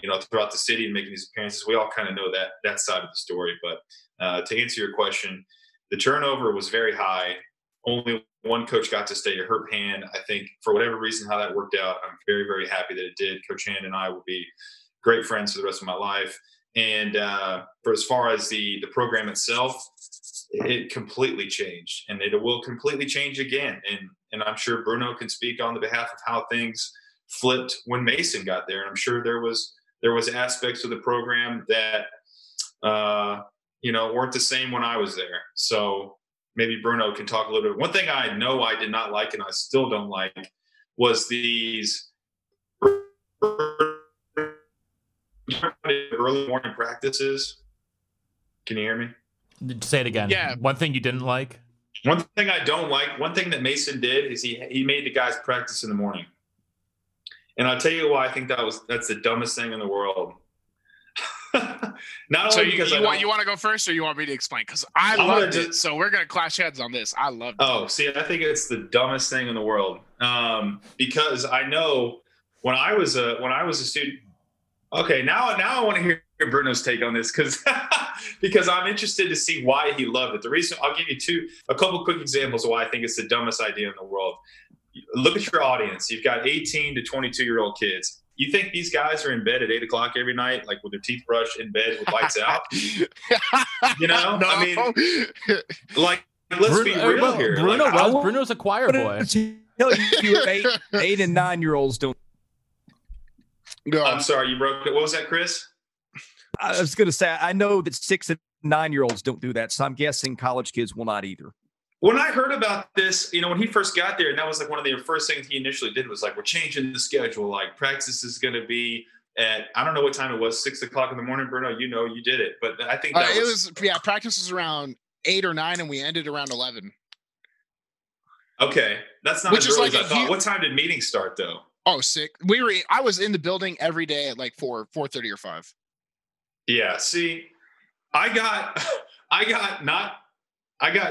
you know, throughout the city and making these appearances. We all kind of know that side of the story. But to answer your question, the turnover was very high. Only one coach got to stay, Herb Hand. I think for whatever reason, how that worked out, I'm very, very happy that it did. Coach Hand and I will be great friends for the rest of my life. And for as far as the program itself, it completely changed, and it will completely change again. And I'm sure Bruno can speak on the behalf of how things flipped when Mason got there. And I'm sure there was aspects of the program that you know, weren't the same when I was there. So maybe Bruno can talk a little bit. One thing I know I did not like, and I still don't like, was these early morning practices. Can you hear me? Say it again. Yeah. One thing you didn't like? One thing I don't like, one thing that Mason did is he made the guys practice in the morning. And I'll tell you why I think that's the dumbest thing in the world. Not so only because you want to go first, or you want me to explain? Because I loved it, so we're gonna clash heads on this. I loved it. Oh, see, I think it's the dumbest thing in the world. Because I know when I was a student. Okay, now I want to hear Bruno's take on this because I'm interested to see why he loved it. The reason I'll give you a couple quick examples of why I think it's the dumbest idea in the world. Look at your audience. You've got 18 to 22-year-old kids. You think these guys are in bed at 8 o'clock every night, like with their teeth brushed in bed with lights out? You know, no. I mean, like, let's be real here. Bruno's a choir boy. Eight and 9-year-olds don't. No. I'm sorry, you broke it. What was that, Chris? I was going to say, I know that 6 and 9-year-olds don't do that, so I'm guessing college kids will not either. When I heard about this, you know, when he first got there, and that was like one of the first things he initially did was like, we're changing the schedule. Like, practice is going to be at, I don't know what time it was, 6 o'clock in the morning, Bruno, you know, you did it. But I think practice was around 8 or 9 and we ended around 11. Okay. That's not as early as I thought. What time did meetings start though? Oh, 6. I was in the building every day at like 4:30 or 5. Yeah. See, I got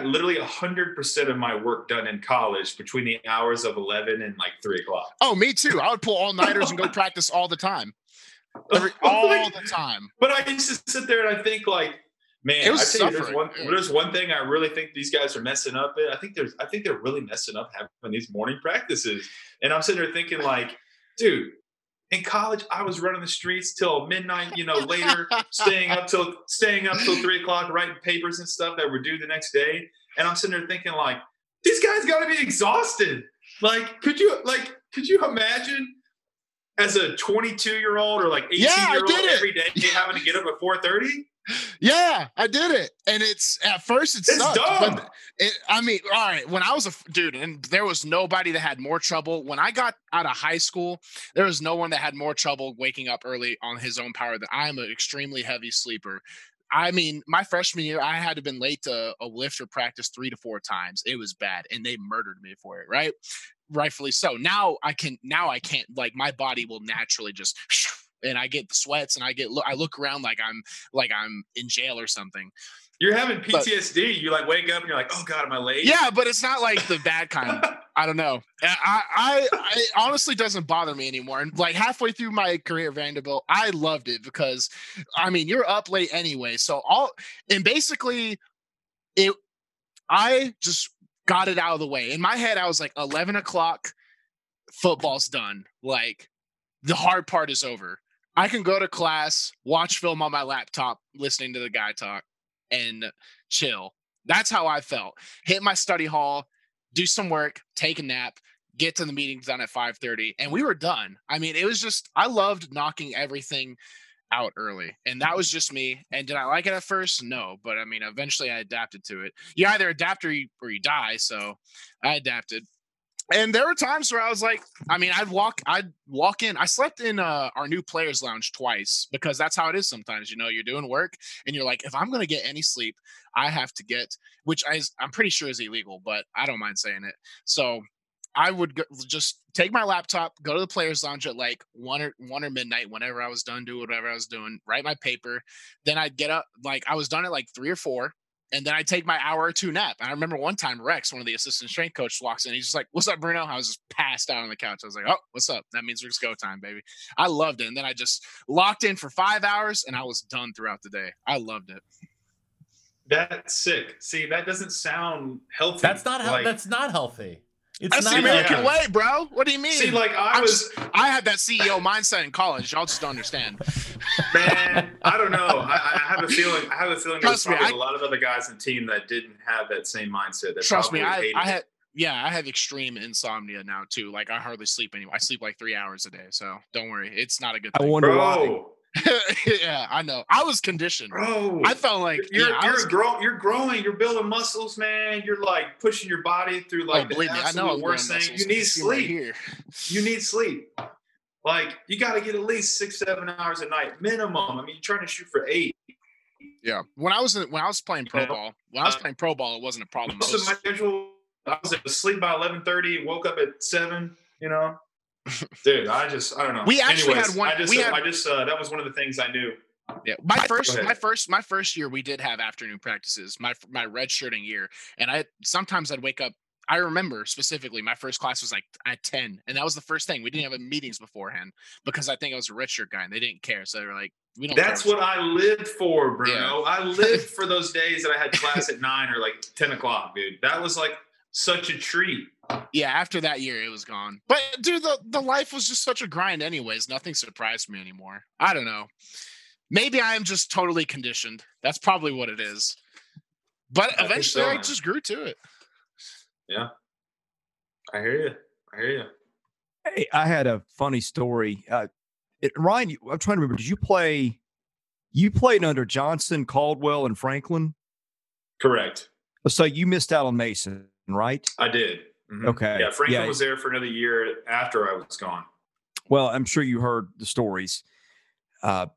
literally 100% of my work done in college between the hours of 11 and like 3 o'clock. Oh, me too. I would pull all-nighters and go practice all the time. All the time. But I used to sit there and I think like, man, there's one thing I really think these guys are messing up in. I think they're really messing up having these morning practices. And I'm sitting there thinking like, dude, in college, I was running the streets till midnight, you know, later, staying up till 3 o'clock, writing papers and stuff that were due the next day. And I'm sitting there thinking like, these guys got to be exhausted. Like, could you imagine as a 22-year-old or like 18-year-old every day having to get up at 4:30? Yeah, I did it. And it's at first it sucked, but all right. When I was a dude, and there was nobody that had more trouble when I got out of high school, there was no one that had more trouble waking up early on his own power than I'm an extremely heavy sleeper. I mean, my freshman year, I had to been late to a lift or practice 3 to 4 times. It was bad. And they murdered me for it. Right. Rightfully so. Now I can't, like, my body will naturally just, and I get the sweats and I look around like I'm in jail or something. You're having PTSD. You like wake up and you're like, oh God, am I late? Yeah, but it's not like the bad kind. I don't know. It honestly doesn't bother me anymore. And like halfway through my career at Vanderbilt, I loved it because, I mean, you're up late anyway. I just got it out of the way. In my head, I was like 11 o'clock, football's done. Like the hard part is over. I can go to class, watch film on my laptop, listening to the guy talk, and chill. That's how I felt. Hit my study hall, do some work, take a nap, get to the meeting done at 5:30, and we were done. I mean, it was just, I loved knocking everything out early, and that was just me. And did I like it at first? No, but I mean, eventually I adapted to it. You either adapt or you die, so I adapted. And there were times where I was like, I mean, I'd walk in. I slept in our new players lounge twice because that's how it is sometimes. You know, you're doing work and you're like, if I'm going to get any sleep, I have to get, which I'm pretty sure is illegal, but I don't mind saying it. So I would just take my laptop, go to the players lounge at like one or midnight, whenever I was done, do whatever I was doing, write my paper. Then I'd get up, like I was done at like 3 or 4. And then I take my hour or two nap. And I remember one time Rex, one of the assistant strength coach, walks in. He's just like, what's up, Bruno? I was just passed out on the couch. I was like, oh, what's up? That means it's go time, baby. I loved it. And then I just locked in for 5 hours, and I was done throughout the day. I loved it. That's sick. See, that doesn't sound healthy. That's not healthy. It's that's not the American way, bro. What do you mean? See, like I had that CEO mindset in college. Y'all just don't understand. Man, I don't know. I have a feeling. Trust me, a lot of other guys in the team that didn't have that same mindset. That trust me, I have extreme insomnia now too. Like I hardly sleep anymore. I sleep like 3 hours a day. So don't worry, it's not a good thing. I wonder why. Yeah, I know. I was conditioned. Bro, I felt like you're growing. You're building muscles, man. You're like pushing your body through like the absolute worst thing. You need sleep. You need sleep. Like you got to get at least 6-7 hours a night minimum. I mean, you're trying to shoot for 8. Yeah. When I was playing pro ball, it wasn't a problem. Most of my schedule, I was asleep by 11:30. Woke up at 7. You know. Dude, I don't know. We actually had one. That was one of the things I knew. Yeah, my first year, we did have afternoon practices. My red shirting year, and I'd wake up. I remember specifically my first class was like at 10, and that was the first thing. We didn't have meetings beforehand because I think I was a red shirt guy, and they didn't care. So they were like, "We don't." That's what I lived for, Bruno. Yeah. I lived for those days that I had class at 9 or like 10 o'clock, dude. That was like such a treat. Yeah, after that year, it was gone. But, dude, the life was just such a grind anyways. Nothing surprised me anymore. I don't know. Maybe I am just totally conditioned. That's probably what it is. But eventually, I just grew to it. Yeah. I hear you. Hey, I had a funny story. Ryan, I'm trying to remember. Did you play – you played under Johnson, Caldwell, and Franklin? Correct. So you missed out on Mason, right? I did. Mm-hmm. Okay. Yeah, Franklin was there for another year after I was gone. Well, I'm sure you heard the stories, and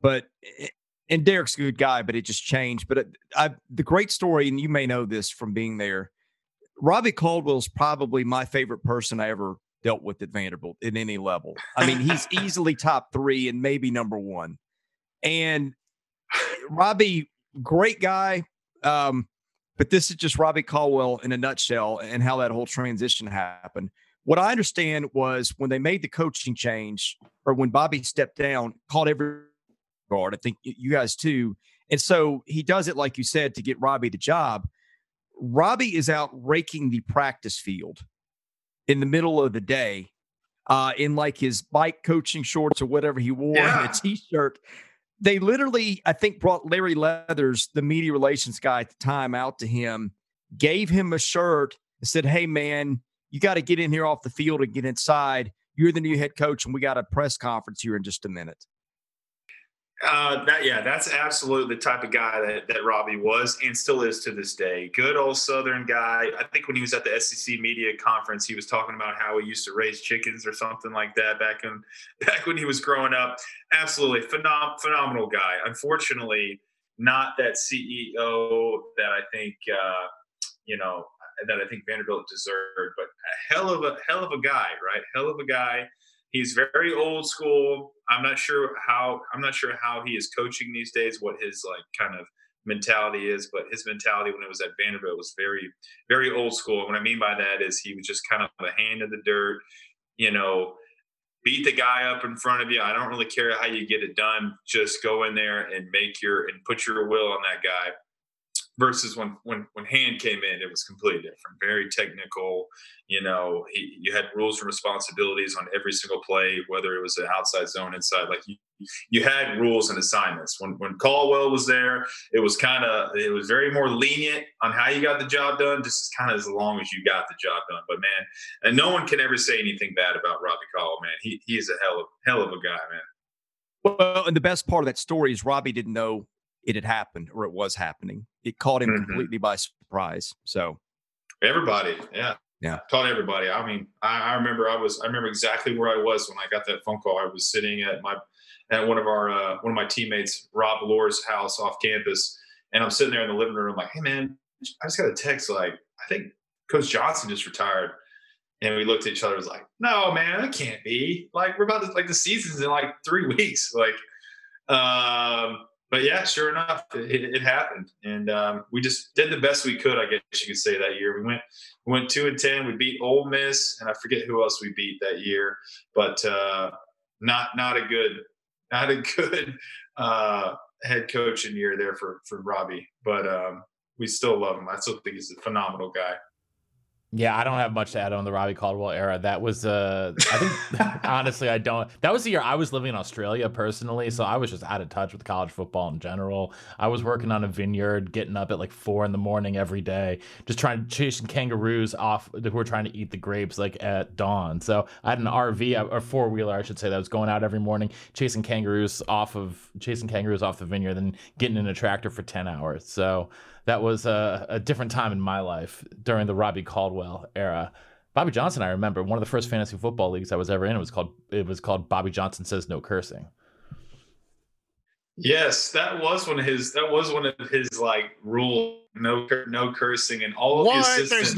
Derek's a good guy, but it just changed. But the great story, and you may know this from being there, Robbie Caldwell's probably my favorite person I ever dealt with at Vanderbilt at any level. I mean, he's easily top 3 and maybe number 1. And Robbie, great guy. But this is just Robbie Caldwell in a nutshell and how that whole transition happened. What I understand was when they made the coaching change or when Bobby stepped down, called every guard, I think you guys too. And so he does it, like you said, to get Robbie the job. Robbie is out raking the practice field in the middle of the day in like his bike coaching shorts or whatever he wore and a T-shirt. They literally, I think, brought Larry Leathers, the media relations guy at the time, out to him, gave him a shirt, and said, hey, man, you got to get in here off the field and get inside. You're the new head coach, and we got a press conference here in just a minute? That's absolutely the type of guy that Robbie was and still is to this day. Good old Southern guy. I think when he was at the SEC media conference, he was talking about how he used to raise chickens or something like that back when he was growing up. Absolutely phenomenal guy. Unfortunately, not that CEO that I think Vanderbilt deserved, but a hell of a guy, right? Hell of a guy. He's very old school. I'm not sure how he is coaching these days, what his kind of mentality is, but his mentality when it was at Vanderbilt was very, very old school. And what I mean by that is he was just kind of a hand in the dirt, beat the guy up in front of you. I don't really care how you get it done. Just go in there and put your will on that guy. Versus when Hand came in, it was completely different. Very technical, you had rules and responsibilities on every single play, whether it was an outside zone, inside. You had rules and assignments. When Caldwell was there, it was very more lenient on how you got the job done, just as long as you got the job done. But man, and no one can ever say anything bad about Robbie Caldwell, man. He is a hell of a guy, man. Well, and the best part of that story is Robbie didn't know it had happened, or it was happening. It caught him completely by surprise. So everybody, yeah, caught everybody. I mean, I remember exactly where I was when I got that phone call. I was sitting at one of my teammates, Rob Lohr's house off campus, and I'm sitting there in the living room, like, hey man, I just got a text, I think Coach Johnson just retired. And we looked at each other, was like, no man, that can't be. We're about to, the season's in 3 weeks, But yeah, sure enough, it happened, and we just did the best we could, I guess you could say, that year. We went 2-10. We beat Ole Miss, and I forget who else we beat that year, but not a good head coaching year there for Robbie. But we still love him. I still think he's a phenomenal guy. Yeah, I don't have much to add on the Robbie Caldwell era. That was, I think, honestly, I don't. That was the year I was living in Australia personally, so I was just out of touch with college football in general. I was working on a vineyard, getting up at 4 a.m. every day, just trying to chase kangaroos off who were trying to eat the grapes at dawn. So I had an RV or 4-wheeler, I should say, that was going out every morning, chasing kangaroos off the vineyard, then getting in a tractor for 10 hours. So. That was a different time in my life during the Robbie Caldwell era. Bobby Johnson, I remember, one of the first fantasy football leagues I was ever in, it was called Bobby Johnson Says No Cursing. Yes, that was one of his rules, no cursing, and all of the assistants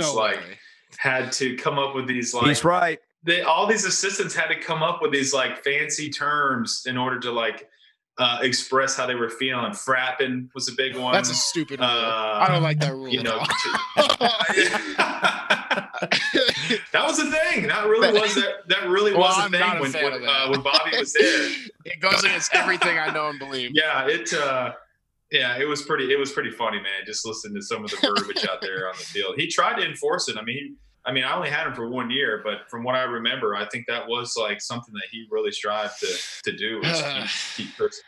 had to come up with these He's right. All these assistants had to come up with these fancy terms in order to express how they were feeling. Frapping was a big one. That's a stupid rule. I don't like that rule. That was a thing. That really was a thing when Bobby was there. It goes against everything I know and believe. Yeah, it was pretty funny, man. Just listen to some of the verbiage out there on the field. He tried to enforce it. I mean, I only had him for 1 year, but from what I remember, I think that was something that he really strived to do. Keep cursing.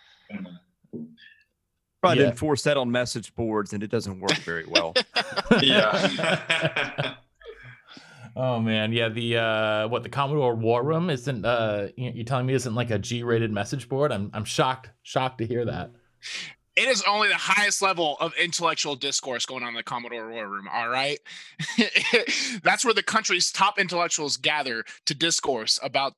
Try to enforce that on message boards, and it doesn't work very well. Yeah. Oh man, yeah. The the Commodore War Room isn't. You're telling me isn't a G-rated message board? I'm shocked to hear that. It is only the highest level of intellectual discourse going on in the Commodore War Room, all right? That's where the country's top intellectuals gather to discourse about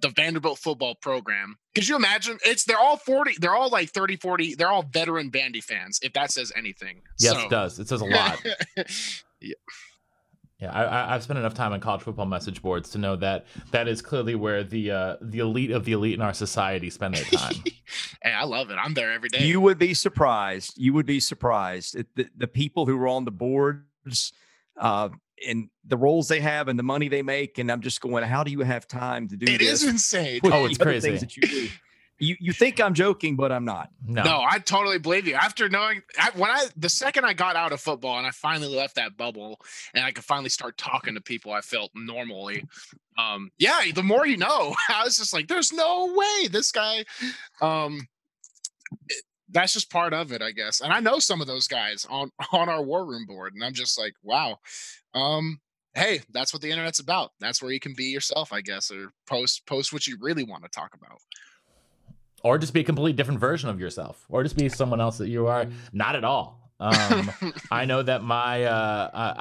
the Vanderbilt football program. Could you imagine? They're all 40. They're all 30, 40. They're all veteran Vandy fans, if that says anything. Yes, so. It does. It says a lot. Yeah. Yeah, I've spent enough time on college football message boards to know that is clearly where the elite of the elite in our society spend their time. Hey, I love it. I'm there every day. You would be surprised. At the people who are on the boards and the roles they have and the money they make. And I'm just going, how do you have time to do this? It is insane. Oh, it's crazy. Things that you do. You think I'm joking, but I'm not. No, I totally believe you. After knowing the second I got out of football and I finally left that bubble and I could finally start talking to people I felt normally. The more I was just there's no way this guy. that's just part of it, I guess. And I know some of those guys on our War Room board, and I'm just like, wow. Hey, that's what the internet's about. That's where you can be yourself, I guess, or post what you really want to talk about. Or just be a completely different version of yourself, or just be someone else that you are not at all. I know that my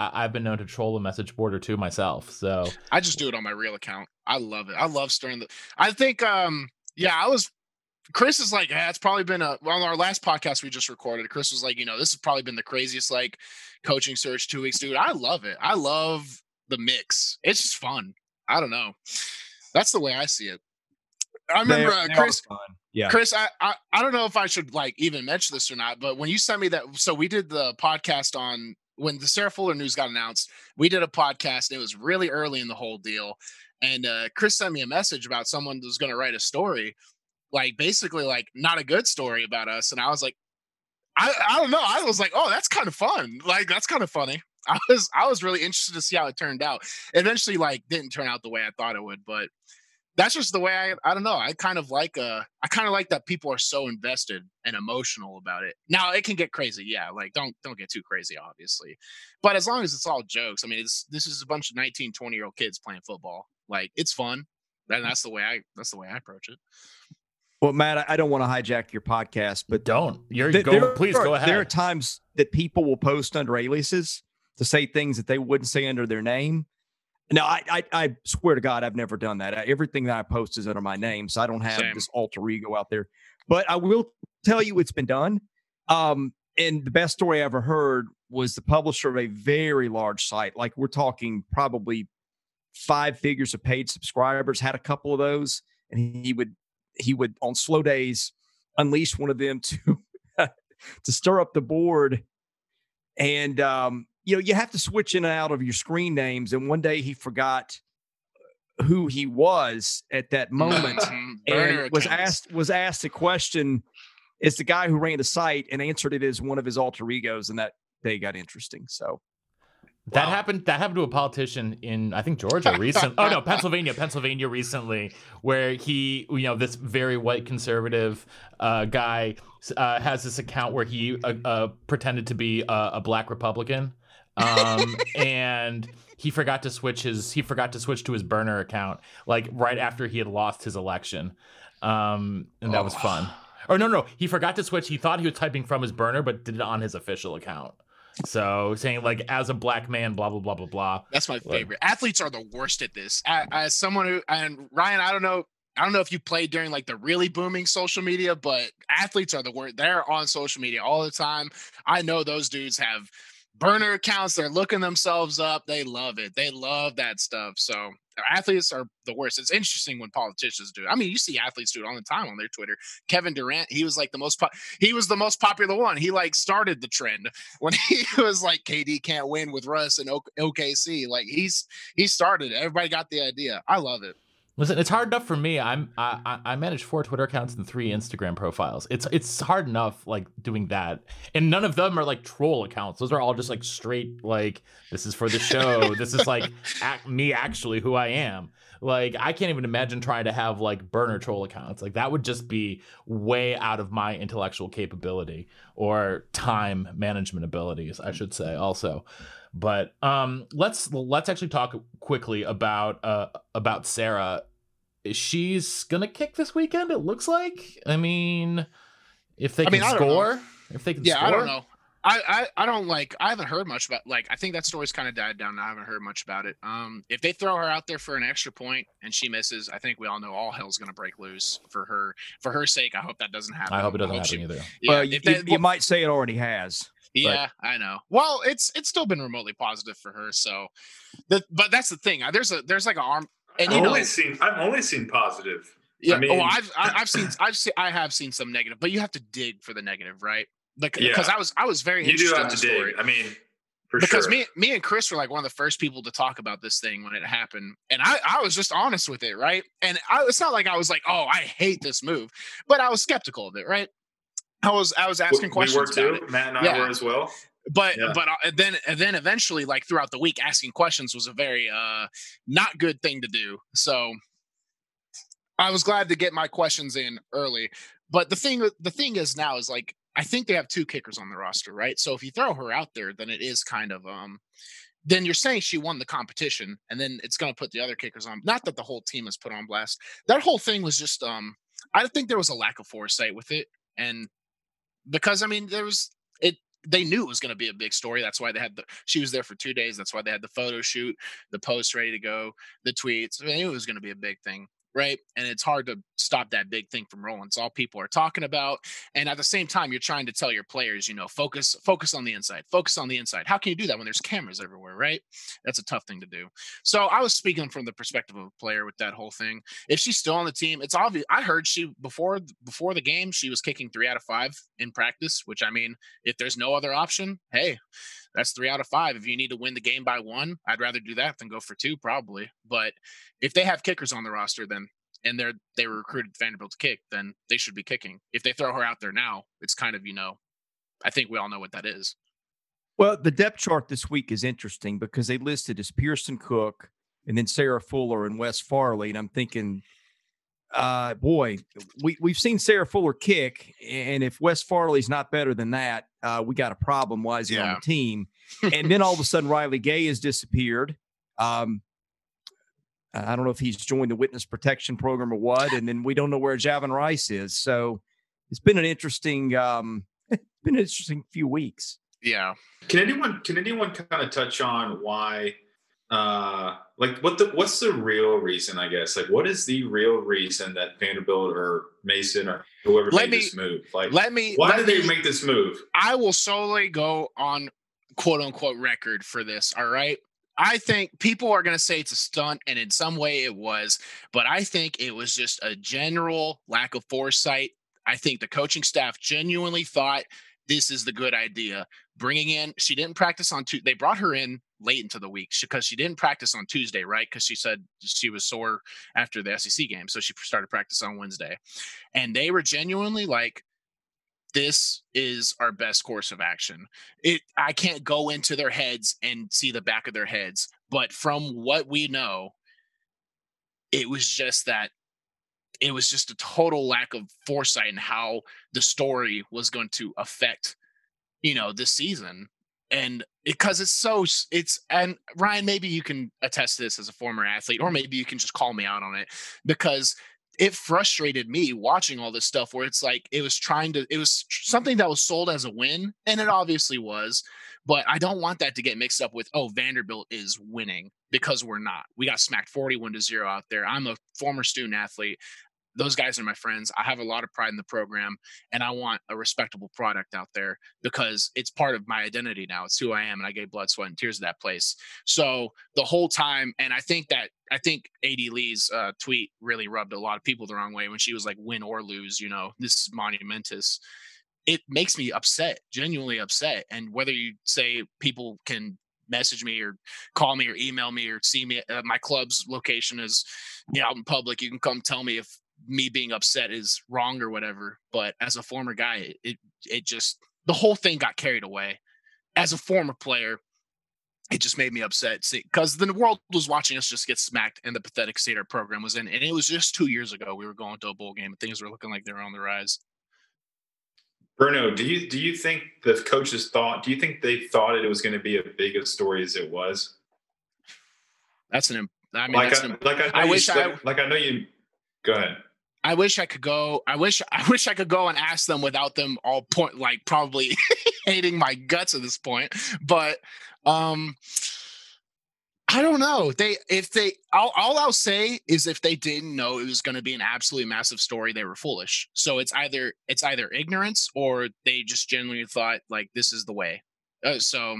I've been known to troll a message board or two myself, so I just do it on my real account. I love it. I love stirring the. I think Chris is like, it's probably been on our last podcast we just recorded, Chris was like, this has probably been the craziest coaching search 2 weeks, dude. I love it. I love the mix. It's just fun. I don't know. That's the way I see it. I remember Chris. Yeah. Chris, I don't know if I should even mention this or not, but when you sent me that, so we did the podcast on when the Sarah Fuller news got announced, we did a podcast and it was really early in the whole deal. And Chris sent me a message about someone who's going to write a story. Basically not a good story about us. And I was like, I don't know. I was like, oh, that's kind of fun. That's kind of funny. I was really interested to see how it turned out. It eventually didn't turn out the way I thought it would, but that's just the way I don't know. I kind of like that people are so invested and emotional about it. Now it can get crazy. Yeah. Don't get too crazy, obviously, but as long as it's all jokes, I mean, this is a bunch of 19, 20-year-old kids playing football. It's fun. And that's the way I approach it. Well, Matt, I don't want to hijack your podcast, but don't. Go ahead. There are times that people will post under aliases to say things that they wouldn't say under their name. Now, I swear to God, I've never done that. Everything that I post is under my name, so I don't have this alter ego out there. But I will tell you it's been done. And the best story I ever heard was the publisher of a very large site. We're talking probably 5 figures of paid subscribers, had a couple of those, and he would on slow days unleash one of them to to stir up the board. And you have to switch in and out of your screen names. And one day he forgot who he was at that moment and was asked a question as the guy who ran the site and answered it as one of his alter egos. And that day got interesting. So that happened. That happened to a politician in, I think, Georgia recently. Oh no, Pennsylvania recently, where he, this very white conservative guy has this account where he pretended to be a black Republican, and he forgot to switch to his burner account right after he had lost his election, and that was fun. Or no, he forgot to switch. He thought he was typing from his burner, but did it on his official account. So saying as a black man, blah, blah, blah, blah, blah. That's my favorite. Athletes are the worst at this. As someone who, and Ryan, I don't know if you played during the really booming social media, but athletes are the worst. They're on social media all the time. I know those dudes have burner accounts. They're looking themselves up. They love it. They love that stuff. So athletes are the worst. It's interesting when politicians do it. I mean, you see athletes do it all the time on their Twitter. Kevin Durant, he was the most popular one. He started the trend when he was KD can't win with Russ and OKC. He started it. Everybody got the idea. I love it. Listen, it's hard enough for me. I manage 4 Twitter accounts and 3 Instagram profiles. It's hard enough doing that, and none of them are troll accounts. Those are all just straight this is for the show. This is me actually who I am. I can't even imagine trying to have burner troll accounts. That would just be way out of my intellectual capability or time management abilities, I should say. Also. But let's actually talk quickly about Sarah. She's gonna kick this weekend, it looks like. I mean, if they can score. I don't know. I haven't heard much about I think that story's kind of died down. I haven't heard much about it. If they throw her out there for an extra point and she misses, I think we all know all hell's going to break loose for her sake. I hope that doesn't happen. I hope it doesn't happen either. Yeah, you might say it already has. Yeah, but. I know. Well, it's still been remotely positive for her. So, but that's the thing. There's an arm. And I've only seen positive. Yeah. I mean, I have seen some negative, but you have to dig for the negative, right? Because I was very interested in the story. Dig. I mean, because me and Chris were one of the first people to talk about this thing when it happened, and I was just honest with it, right? And it's not I was oh, I hate this move, but I was skeptical of it, right? I was asking questions. We were too. Matt and I were as well. But then eventually, throughout the week, asking questions was a very not good thing to do. So I was glad to get my questions in early. But the thing is now is like, I think they have two kickers on the roster, right? So if you throw her out there, then it is kind of, then you're saying she won the competition, and then it's going to put the other kickers on. Not that the whole team is put on blast. That whole thing was just, I think there was a lack of foresight with it. And because, I mean, they knew it was going to be a big story. That's why they had she was there for 2 days. That's why they had the photo shoot, the post ready to go, the tweets. They knew it was going to be a big thing. Right. And it's hard to stop that big thing from rolling. It's all people are talking about. And at the same time, you're trying to tell your players, you know, focus on the inside, focus on the inside. How can you do that when there's cameras everywhere? Right. That's a tough thing to do. So I was speaking from the perspective of a player with that whole thing. If she's still on the team, it's obvious. I heard she before the game, she was kicking 3 out of 5 in practice, which, I mean, if there's no other option, hey, that's 3 out of 5. If you need to win the game by 1, I'd rather do that than go for 2 probably. But if they have kickers on the roster, then and they were recruited Vanderbilt to kick, then they should be kicking. If they throw her out there now, it's kind of, you know, I think we all know what that is. Well, the depth chart this week is interesting because they listed as Pearson Cook and then Sarah Fuller and Wes Farley. And I'm thinking, boy, we've seen Sarah Fuller kick, and if Wes Farley's not better than that, we got a problem. Why is he on the team? And then all of a sudden, Riley Gay has disappeared. I don't know if he's joined the witness protection program or what, and then we don't know where Javon Rice is. So it's been an interesting, few weeks. Yeah. Can anyone kind of touch on why? What's the real reason, I guess? Like, what is the real reason that Vanderbilt or Mason or whoever made this move? Like, why did they make this move? I will solely go on quote unquote record for this. All right. I think people are going to say it's a stunt, and in some way it was, but I think it was just a general lack of foresight. I think the coaching staff genuinely thought this is the good idea. Bringing in, she didn't practice on Tuesday. They brought her in late into the week because she didn't practice on Tuesday, right? Because she said she was sore after the SEC game. So she started practice on Wednesday. And they were genuinely like, this is our best course of action. I can't go into their heads and see the back of their heads. But from what we know, it was just a total lack of foresight in how the story was going to affect, you know, this season. And because and Ryan, maybe you can attest to this as a former athlete, or maybe you can just call me out on it, because it frustrated me watching all this stuff where it's like, it was something that was sold as a win, and it obviously was, but I don't want that to get mixed up with, oh, Vanderbilt is winning, because we're not. We got smacked 41-0 out there. I'm a former student athlete. Those guys are my friends. I have a lot of pride in the program, and I want a respectable product out there because it's part of my identity now. It's who I am, and I gave blood, sweat, and tears to that place. So the whole time, and I think A.D. Lee's tweet really rubbed a lot of people the wrong way when she was like, win or lose, you know, this is monumentous. It makes me upset, genuinely upset. And whether you say people can message me or call me or email me or see me, my club's location is, you know, out in public. You can come tell me if me being upset is wrong or whatever, but as a former guy, it just, the whole thing got carried away. As a former player, it just made me upset because the world was watching us just get smacked and the pathetic state our program was in. And it was just 2 years ago, we were going to a bowl game and things were looking like they were on the rise. Bruno, do you think the coaches thought it was going to be as big a story as it was? Go ahead. I wish I could go and ask them without them all point, like, probably hating my guts at this point. But I don't know. All I'll say is if they didn't know it was going to be an absolutely massive story, they were foolish. So it's either ignorance or they just genuinely thought like this is the way. So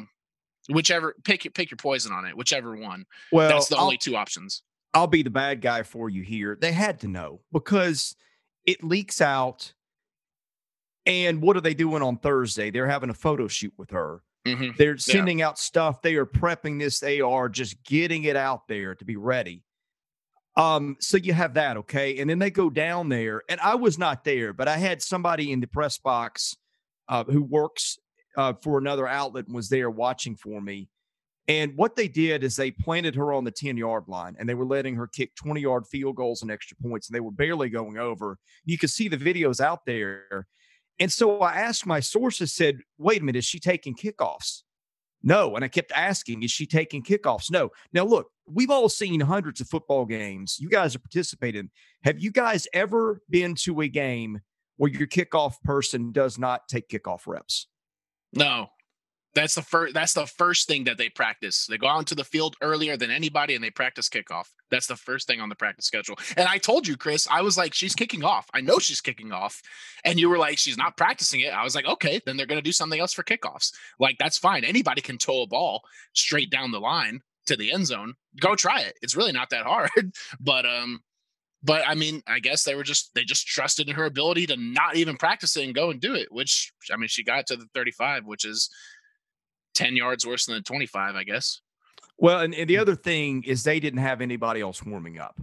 whichever, pick your poison on it. Whichever one. Well, that's the only two options. I'll be the bad guy for you here. They had to know because it leaks out. And what are they doing on Thursday? They're having a photo shoot with her. Mm-hmm. They're sending out stuff. They are prepping this. They are just getting it out there to be ready. So you have that. Okay. And then they go down there, and I was not there, but I had somebody in the press box who works for another outlet and was there watching for me. And what they did is they planted her on the 10-yard line, and they were letting her kick 20-yard field goals and extra points, and they were barely going over. You can see the videos out there. And so I asked my sources, said, wait a minute, is she taking kickoffs? No. And I kept asking, is she taking kickoffs? No. Now, look, we've all seen hundreds of football games. You guys have participated. Have you guys ever been to a game where your kickoff person does not take kickoff reps? No. That's the first thing that they practice. They go out into the field earlier than anybody, and they practice kickoff. That's the first thing on the practice schedule. And I told you, Chris, I was like, she's kicking off. I know she's kicking off. And you were like, she's not practicing it. I was like, okay, then they're going to do something else for kickoffs. Like, that's fine. Anybody can toe a ball straight down the line to the end zone. Go try it. It's really not that hard. But I mean, I guess they just trusted in her ability to not even practice it and go and do it, which, I mean, she got to the 35, which is 10 yards worse than the 25, I guess. Well, and the other thing is they didn't have anybody else warming up.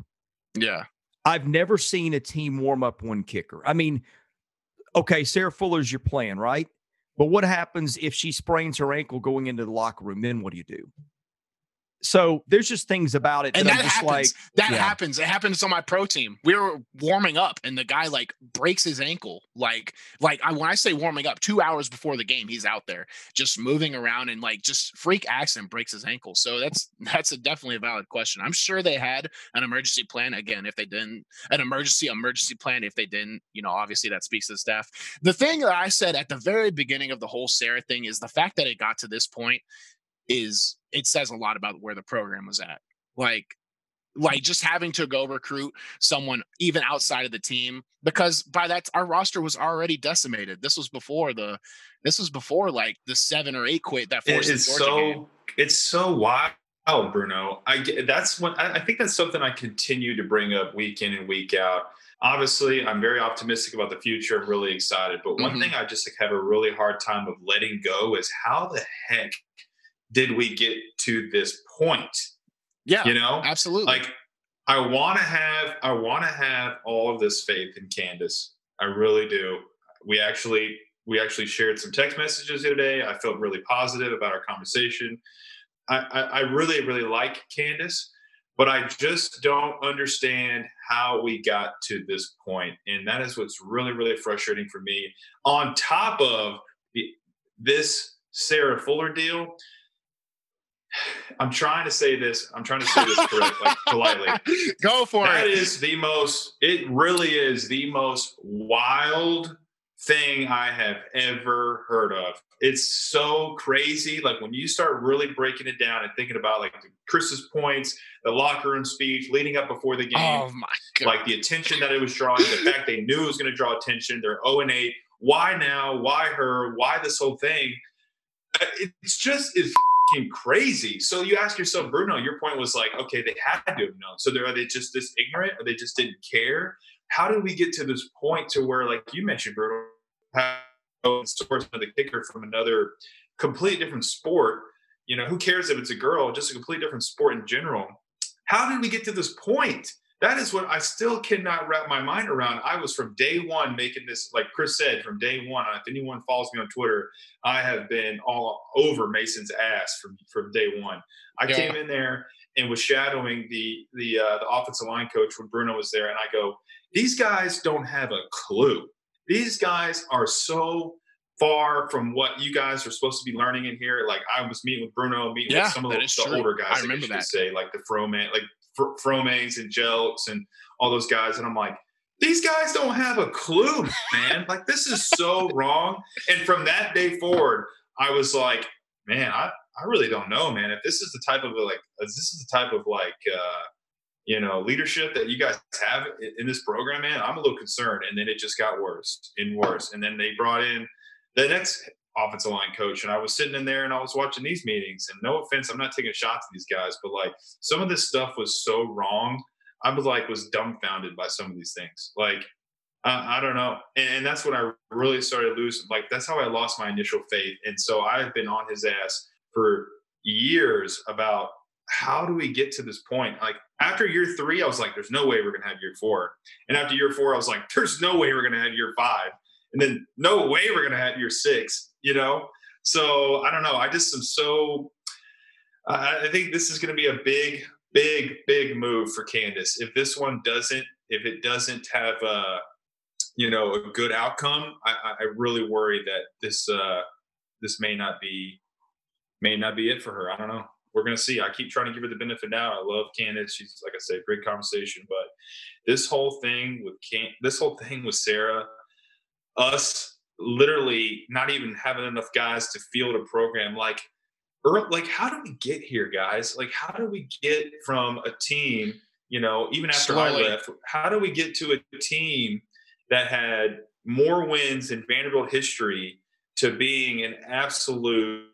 Yeah. I've never seen a team warm up one kicker. I mean, okay, Sarah Fuller's your plan, right? But what happens if she sprains her ankle going into the locker room? Then what do you do? So there's just things about it. And that happens. It happens on my pro team. We were warming up and the guy like breaks his ankle. When I say warming up, 2 hours before the game, he's out there just moving around and like just freak accident breaks his ankle. So that's definitely a valid question. I'm sure they had an emergency plan. Again, if they didn't, an emergency plan, if they didn't, you know, obviously that speaks to the staff. The thing that I said at the very beginning of the whole Sarah thing is the fact that it got to this point is it says a lot about where the program was at. Like just having to go recruit someone even outside of the team, because by that our roster was already decimated. This was before like the 7 or 8 quit that forced the Georgia game. It's so wild, Bruno. I think that's something I continue to bring up week in and week out. Obviously, I'm very optimistic about the future. I'm really excited, but one thing I just have a really hard time of letting go is how the heck did we get to this point? Yeah, you know, absolutely. Like, I want to have all of this faith in Candice. I really do. We actually shared some text messages today. I felt really positive about our conversation. I really, really like Candice, but I just don't understand how we got to this point. And that is what's really, really frustrating for me. On top of this Sarah Fuller deal, I'm trying to say this correctly, politely. Go for it. It really is the most wild thing I have ever heard of. It's so crazy. Like, when you start really breaking it down and thinking about like Chris's points, the locker room speech leading up before the game, oh my God, like the attention that it was drawing, the fact they knew it was going to draw attention. They're 0-8. Why now? Why her? Why this whole thing? It's crazy. So you ask yourself, Bruno, your point was like, okay, they had to have known. So are they just this ignorant, or they just didn't care? How did we get to this point to where, like you mentioned, Bruno, source of the kicker from another complete different sport? You know, who cares if it's a girl, just a complete different sport in general. How did we get to this point? That is what I still cannot wrap my mind around. I was from day one making this, like Chris said, from day one. If anyone follows me on Twitter, I have been all over Mason's ass from day one. I came in there and was shadowing the offensive line coach when Bruno was there, and I go, these guys don't have a clue. These guys are so far from what you guys are supposed to be learning in here. Like, I was meeting with Bruno, with some of the older guys. I remember that. Say, like the Froman, like Fromains and Jelks and all those guys, and I'm like, these guys don't have a clue, man. Like, this is so wrong. And from that day forward, I was like, man, I really don't know, man, if this is the type of you know, leadership that you guys have in this program, man, I'm a little concerned. And then it just got worse and worse, and then they brought in the next offensive line coach, and I was sitting in there and I was watching these meetings, and no offense, I'm not taking shots at these guys, but like, some of this stuff was so wrong. I was like, was dumbfounded by some of these things. Like, I don't know. And that's when I really started losing. Like, that's how I lost my initial faith. And so I've been on his ass for years about how do we get to this point? Like, after year 3, I was like, there's no way we're going to have year 4. And after year 4, I was like, there's no way we're going to have year 5. And then no way we're going to have year 6. You know, so I don't know. I just am so I think this is going to be a big, big, big move for Candice. If this one doesn't, if it doesn't have a, you know, a good outcome, I really worry that this this may not be it for her. I don't know. We're going to see. I keep trying to give her the benefit now. I love Candice. She's, like I said, great conversation. But this whole thing with Sarah, us literally not even having enough guys to field a program, like how do we get here, guys? Like, how do we get from a team, you know, even after I left, how do we get to a team that had more wins in Vanderbilt history to being an absolute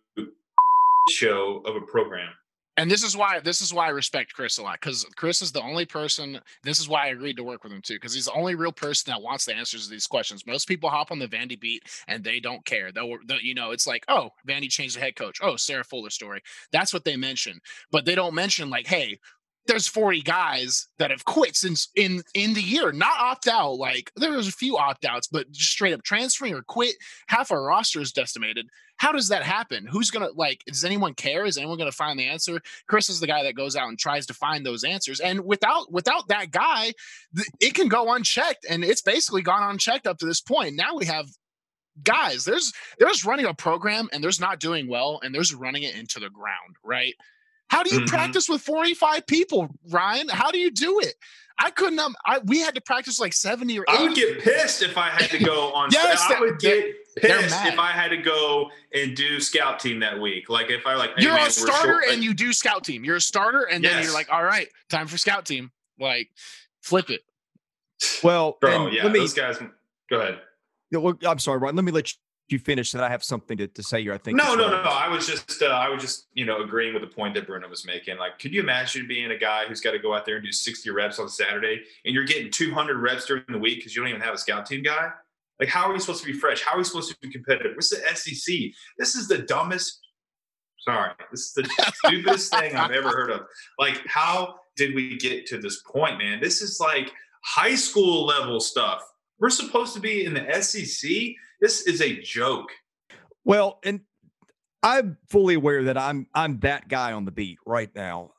show of a program? And this is why I respect Chris a lot, because Chris is the only person, this is why I agreed to work with him too, because he's the only real person that wants the answers to these questions. Most people hop on the Vandy beat and they don't care. They'll you know, it's like, oh, Vandy changed the head coach. Oh, Sarah Fuller story. That's what they mention. But they don't mention like, hey, there's 40 guys that have quit since in the year, not opt out. Like there was a few opt outs, but just straight up transferring or quit. Half our roster is decimated. How does that happen? Who's going to, like, does anyone care? Is anyone going to find the answer? Chris is the guy that goes out and tries to find those answers. And without that guy, it can go unchecked, and it's basically gone unchecked up to this point. Now we have guys, there's running a program and there's not doing well, and there's running it into the ground, right? How do you practice with 45 people, Ryan? How do you do it? I couldn't. We had to practice like 70 or 80. I would get pissed if I had to go on. Yes, I would get pissed if I had to go and do scout team that week. Like if I like, hey, you're man, a starter and you do scout team. You're a starter and yes. Then you're like, all right, time for scout team. Like, flip it. Well, bro, yeah, those guys. Go ahead. I'm sorry, Ryan. Let me let you. You finish, and I have something to say here. I think no. I was just you know, agreeing with the point that Bruno was making. Like, could you imagine being a guy who's got to go out there and do 60 reps on Saturday, and you're getting 200 reps during the week because you don't even have a scout team guy? Like, how are we supposed to be fresh? How are we supposed to be competitive? What's the SEC? This is the dumbest. Sorry, this is the stupidest thing I've ever heard of. Like, how did we get to this point, man? This is like high school level stuff. We're supposed to be in the SEC. This is a joke. Well, and I'm fully aware that I'm that guy on the beat right now.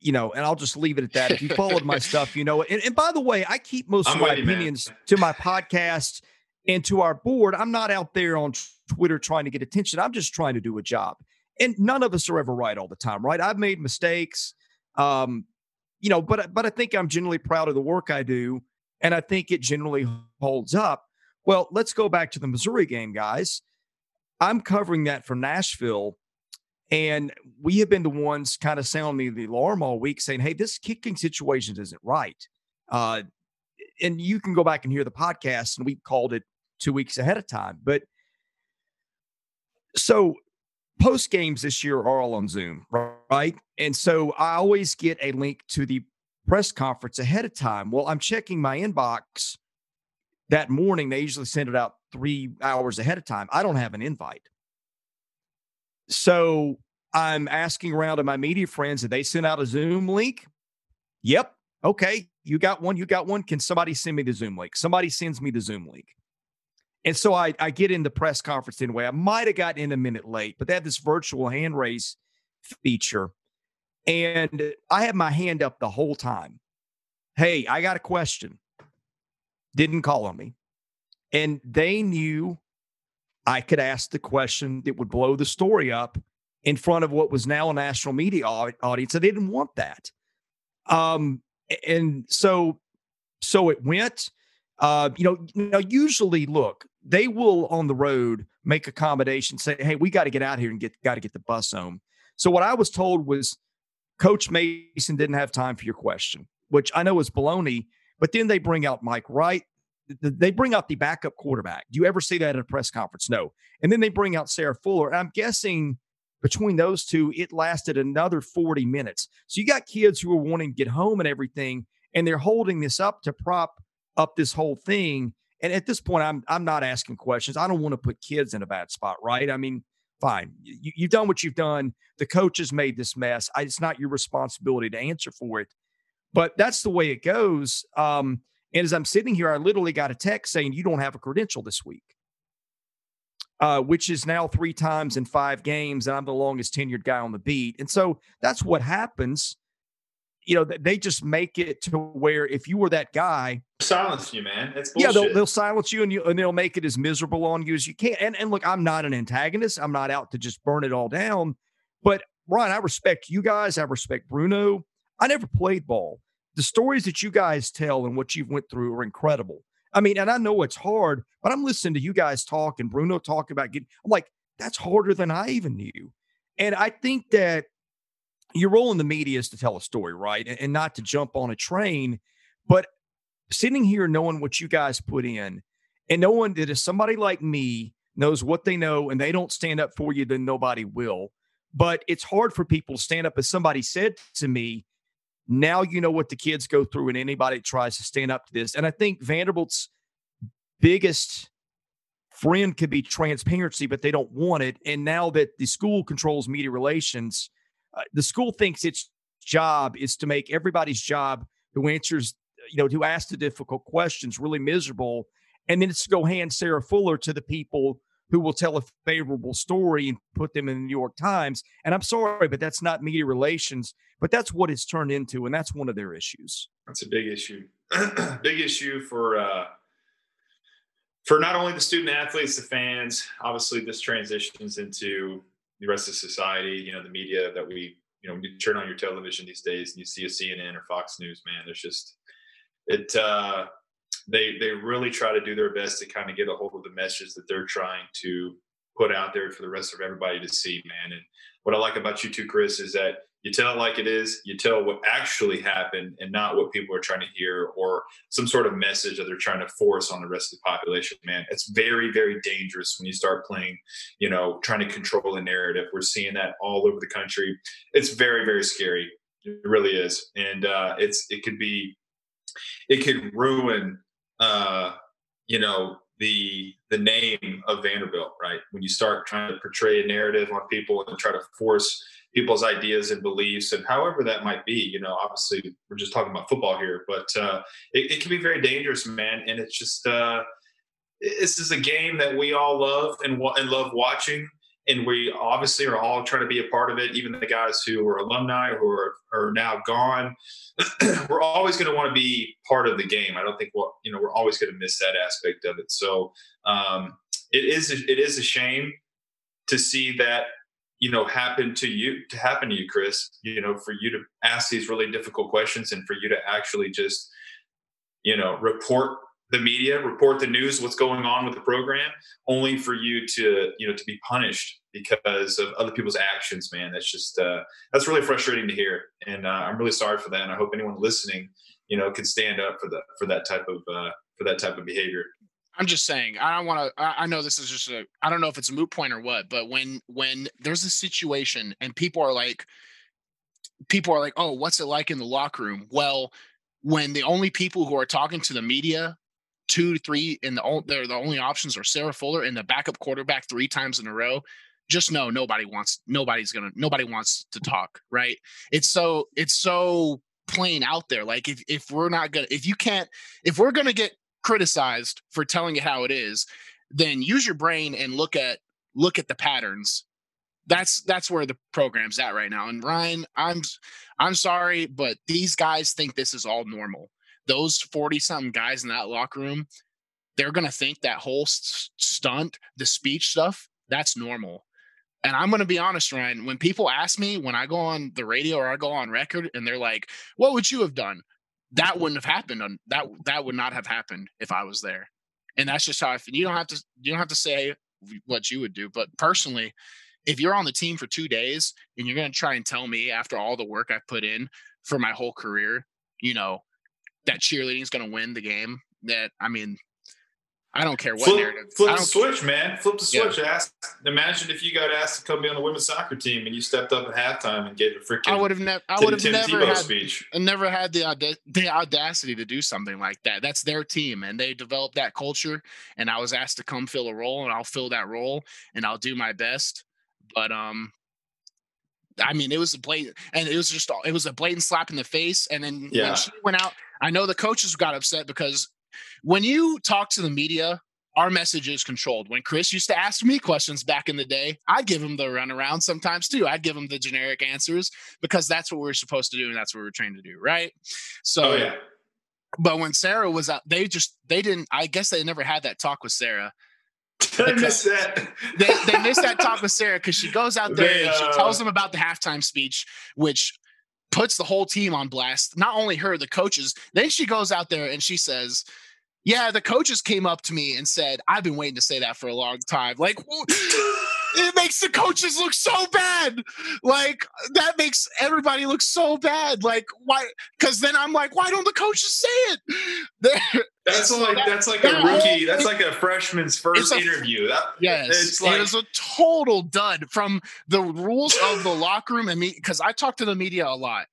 You know, and I'll just leave it at that. If you followed my stuff, you know, and by the way, I keep most of my opinions to my podcast and to our board. I'm not out there on Twitter trying to get attention. I'm just trying to do a job. And none of us are ever right all the time, right? I've made mistakes, you know, but I think I'm generally proud of the work I do, and I think it generally holds up. Well, let's go back to the Missouri game, guys. I'm covering that from Nashville, and we have been the ones kind of sounding the alarm all week saying, hey, this kicking situation isn't right. And you can go back and hear the podcast, and we called it 2 weeks ahead of time. But so post games this year are all on Zoom, right? And so I always get a link to the press conference ahead of time. Well, I'm checking my inbox that morning. They usually send it out 3 hours ahead of time. I don't have an invite. So I'm asking around to my media friends, did they send out a Zoom link? Yep. Okay. You got one. Can somebody send me the Zoom link? Somebody sends me the Zoom link. And so I get in the press conference anyway. I might have gotten in a minute late, but they have this virtual hand raise feature. And I have my hand up the whole time. Hey, I got a question. Didn't call on me. And they knew I could ask the question that would blow the story up in front of what was now a national media audience. I didn't want that. And so it went, you know, usually, look, they will on the road make accommodations, say, hey, we got to get out here and got to get the bus home. So what I was told was Coach Mason didn't have time for your question, which I know is baloney. But then they bring out Mike Wright. They bring out the backup quarterback. Do you ever see that at a press conference? No. And then they bring out Sarah Fuller. And I'm guessing between those two, it lasted another 40 minutes. So you got kids who are wanting to get home and everything, and they're holding this up to prop up this whole thing. And at this point, I'm not asking questions. I don't want to put kids in a bad spot, right? I mean, fine. You've done what you've done. The coaches made this mess. It's not your responsibility to answer for it. But that's the way it goes. And as I'm sitting here, I literally got a text saying, you don't have a credential this week. which is now 3 times in 5 games. And I'm the longest tenured guy on the beat. And so that's what happens. You know, they just make it to where if you were that guy, silence you, man. That's bullshit. Yeah, they'll silence you, and they'll make it as miserable on you as you can. And look, I'm not an antagonist. I'm not out to just burn it all down. But Ryan, I respect you guys. I respect Bruno. I never played ball. The stories that you guys tell and what you've went through are incredible. I mean, and I know it's hard, but I'm listening to you guys talk and Bruno talk about getting. I'm like, that's harder than I even knew. And I think that your role in the media is to tell a story, right? And not to jump on a train. But sitting here knowing what you guys put in and knowing that if somebody like me knows what they know and they don't stand up for you, then nobody will. But it's hard for people to stand up. As somebody said to me, now you know what the kids go through and anybody that tries to stand up to this. And I think Vanderbilt's biggest friend could be transparency, but they don't want it. And now that the school controls media relations, the school thinks its job is to make everybody's job who answers, you know, who asks the difficult questions really miserable. And then it's to go hand Sarah Fuller to the people who will tell a favorable story and put them in the New York Times. And I'm sorry, but that's not media relations, but that's what it's turned into. And that's one of their issues. That's a big issue. Big issue for not only the student athletes, the fans. Obviously this transitions into the rest of society, you know, the media that we, you know, when you turn on your television these days and you see a CNN or Fox News, man, there's just it. They really try to do their best to kind of get a hold of the message that they're trying to put out there for the rest of everybody to see, man. And what I like about you too, Chris, is that you tell it like it is. You tell what actually happened and not what people are trying to hear or some sort of message that they're trying to force on the rest of the population, man. It's very, very dangerous when you start playing, you know, trying to control a narrative. We're seeing that all over the country. It's very, very scary. It really is. And it could ruin, you know, the name of Vanderbilt, right? When you start trying to portray a narrative on people and try to force people's ideas and beliefs and however that might be, you know, obviously we're just talking about football here, but it can be very dangerous, man. And it's just, this is a game that we all love and love watching. And we obviously are all trying to be a part of it. Even the guys who are alumni who are now gone, we're always going to want to be part of the game. I don't think we're always going to miss that aspect of it. So it is a shame to see that, you know, happen to you, Chris, you know, for you to ask these really difficult questions and for you to actually just, you know, report the media, report the news, what's going on with the program, only for you to, you know, to be punished because of other people's actions, man. That's just, that's really frustrating to hear. And I'm really sorry for that. And I hope anyone listening, you know, can stand up for that type of behavior. I'm just saying, I know this is just I don't know if it's a moot point or what, but when there's a situation and people are like, oh, what's it like in the locker room? Well, when the only people who are talking to the media 2, 3, and the only options are Sarah Fuller and the backup quarterback 3 times in a row. Just know nobody wants to talk, right? It's so plain out there. Like if we're gonna get criticized for telling it how it is, then use your brain and look at the patterns. That's where the program's at right now. And Ryan, I'm sorry, but these guys think this is all normal. Those 40-something guys in that locker room, they're going to think that whole stunt, the speech stuff, that's normal. And I'm going to be honest, Ryan, when people ask me, when I go on the radio or I go on record and they're like, what would you have done? That wouldn't have happened. That would not have happened if I was there. And that's just how I feel. You don't have to say what you would do. But personally, if you're on the team for 2 days and you're going to try and tell me after all the work I've put in for my whole career, you know, that cheerleading is going to win the game. That, I mean, I don't care what narrative. Flip the switch, man. Flip the switch. Yeah. Imagine if you got asked to come be on the women's soccer team and you stepped up at halftime and gave a freaking. I would have never had the audacity to do something like that. That's their team, and they developed that culture. And I was asked to come fill a role, and I'll fill that role, and I'll do my best. But I mean, it was a blatant slap in the face. And then when she went out, I know the coaches got upset because when you talk to the media our message is controlled. When Chris used to ask me questions back in the day, I'd give him the runaround sometimes too. I'd give him the generic answers because that's what we're supposed to do and that's what we're trained to do, right? So, oh, yeah. But when Sarah was out, I guess they never had that talk with Sarah. They missed that. They missed that talk with Sarah because she goes out there and she tells them about the halftime speech, which puts the whole team on blast. Not only her, the coaches. Then she goes out there and she says, yeah, the coaches came up to me and said, I've been waiting to say that for a long time. Like, it makes the coaches look so bad. Like, that makes everybody look so bad. Like, why? Because then I'm like, why don't the coaches say it? That's like a rookie. That's like a freshman's first interview. It is a total dud from the rules of the locker room. And me, because I talked to the media a lot.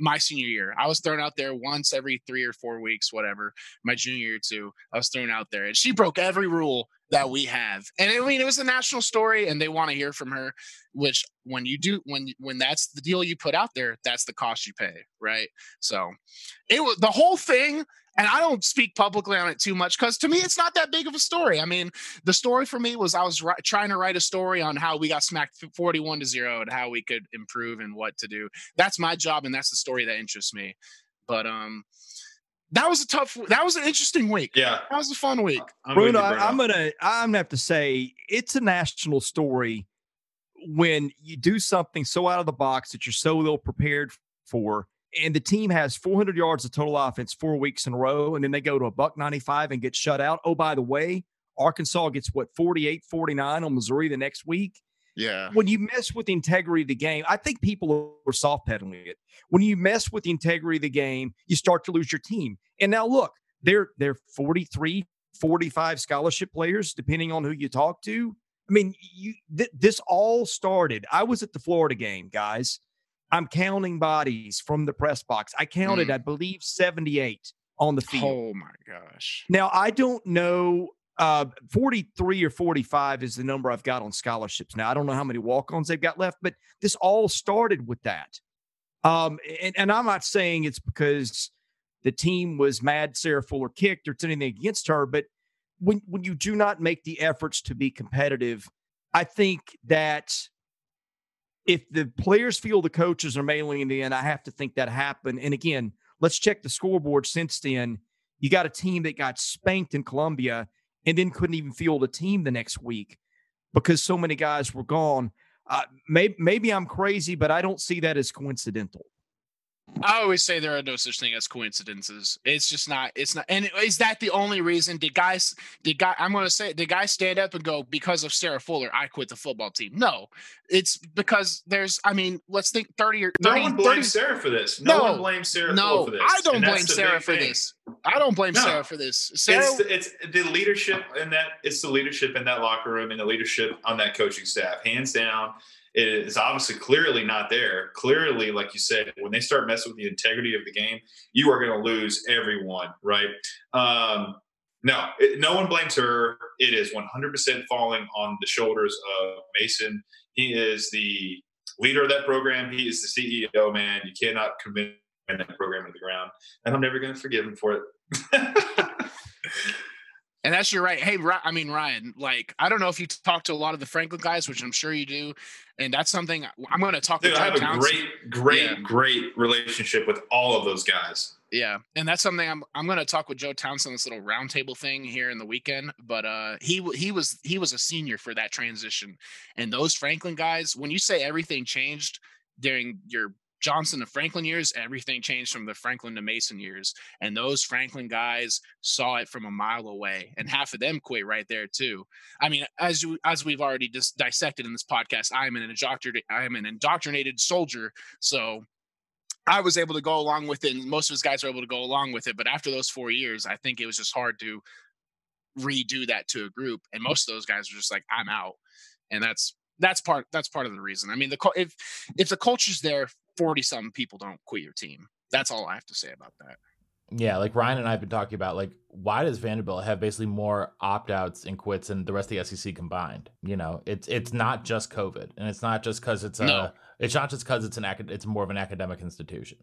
My senior year, I was thrown out there once every 3 or 4 weeks, whatever. My junior year too, I was thrown out there, and she broke every rule that we have. And I mean, it was a national story, and they want to hear from her. Which, when you do, when that's the deal you put out there, that's the cost you pay, right? So, it was the whole thing. And I don't speak publicly on it too much because to me, it's not that big of a story. I mean, the story for me was I was trying to write a story on how we got smacked 41-0 and how we could improve and what to do. That's my job. And that's the story that interests me. But that was an interesting week. Yeah. That was a fun week. Bruno, I'm going to have to say it's a national story when you do something so out of the box that you're so little prepared for. And the team has 400 yards of total offense 4 weeks in a row, and then they go to a $195 and get shut out. Oh, by the way, Arkansas gets, 48-49 on Missouri the next week? Yeah. When you mess with the integrity of the game, I think people are soft-pedaling it. When you mess with the integrity of the game, you start to lose your team. And now, look, they're 43, 45 scholarship players, depending on who you talk to. I mean, this all started. I was at the Florida game, guys. I'm counting bodies from the press box. I counted, I believe, 78 on the field. Oh, my gosh. Now, I don't know. 43 or 45 is the number I've got on scholarships. Now, I don't know how many walk-ons they've got left, but this all started with that. And I'm not saying it's because the team was mad Sarah Fuller kicked or it's anything against her, but when you do not make the efforts to be competitive, I think that – if the players feel the coaches are mailing it in, I have to think that happened. And again, let's check the scoreboard since then. You got a team that got spanked in Columbia and then couldn't even field a team the next week because so many guys were gone. Maybe I'm crazy, but I don't see that as coincidental. I always say there are no such thing as coincidences. It's not. And is that the only reason? Did guys stand up and go, because of Sarah Fuller, I quit the football team? No, it's because let's think 30. No one blames Sarah for this. No one blames Sarah Fuller for this. I don't blame Sarah for this. Sarah for this. It's the leadership in that. It's the leadership in that locker room and the leadership on that coaching staff, hands down. It is obviously clearly not there. Clearly, like you said, when they start messing with the integrity of the game, you are going to lose everyone, right? No one blames her. It is 100% falling on the shoulders of Mason. He is the leader of that program. He is the CEO, man. You cannot commit that program to the ground, and I'm never going to forgive him for it. And that's your right. Hey, Ryan, like, I don't know if you talk to a lot of the Franklin guys, which I'm sure you do. And that's something I'm going to talk to. I have a great relationship with all of those guys. Yeah. And that's something I'm going to talk with Joe Townsend, this little roundtable thing here in the weekend. But he was a senior for that transition. And those Franklin guys, when you say everything changed during your Johnson to Franklin years, everything changed from the Franklin to Mason years. And those Franklin guys saw it from a mile away. And half of them quit right there too. I mean, as we've already dissected in this podcast, I am an indoctrinated soldier. So I was able to go along with it. And most of his guys were able to go along with it. But after those 4 years, I think it was just hard to redo that to a group. And most of those guys were just like, I'm out. And that's part of the reason. I mean, if the culture's there, 40-something people don't quit your team. That's all I have to say about that. Yeah, like Ryan and I have been talking about, like, why does Vanderbilt have basically more opt-outs and quits than the rest of the SEC combined? You know, it's not just COVID, and it's not just because it's more of an academic institution.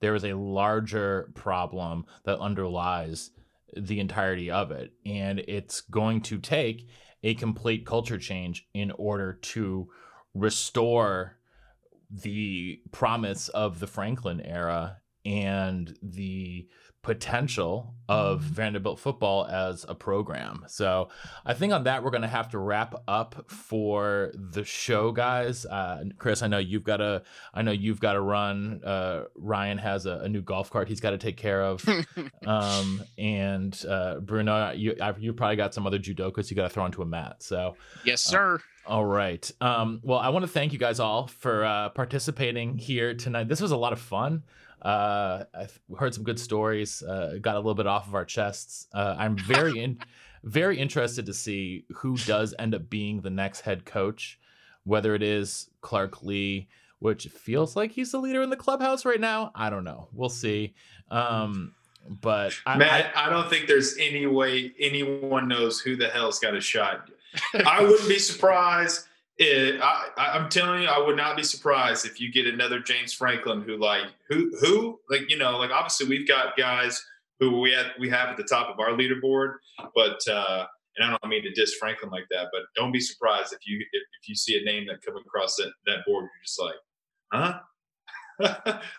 There is a larger problem that underlies the entirety of it. And it's going to take a complete culture change in order to restore the promise of the Franklin era and the potential of Vanderbilt football as a program. So I think on that, we're going to have to wrap up for the show, guys. Chris, I know you've got to run. Ryan has a new golf cart he's got to take care of. And Bruno, you probably got some other judokas you got to throw into a mat. So yes, sir. All right. Well, I want to thank you guys all for participating here tonight. This was a lot of fun. I've heard some good stories, got a little bit off of our chests. I'm very interested to see who does end up being the next head coach, whether it is Clark Lea, which feels like he's the leader in the clubhouse right now. I don't know. We'll see. But Matt, I don't think there's any way anyone knows who the hell's got a shot. I wouldn't be surprised. I'm telling you, I would not be surprised if you get another James Franklin who obviously we've got guys who we have at the top of our leaderboard, but and I don't mean to diss Franklin like that, but don't be surprised if you see a name that come across that board, you're just like, huh?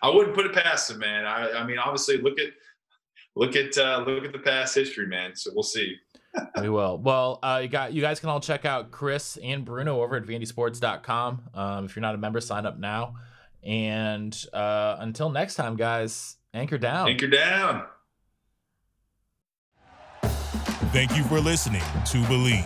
I wouldn't put it past him, man. I mean, obviously look at the past history, man. So we'll see. We will. Well, you guys can all check out Chris and Bruno over at VandySports.com. If you're not a member, sign up now. And until next time, guys, anchor down. Anchor down. Thank you for listening to Believe.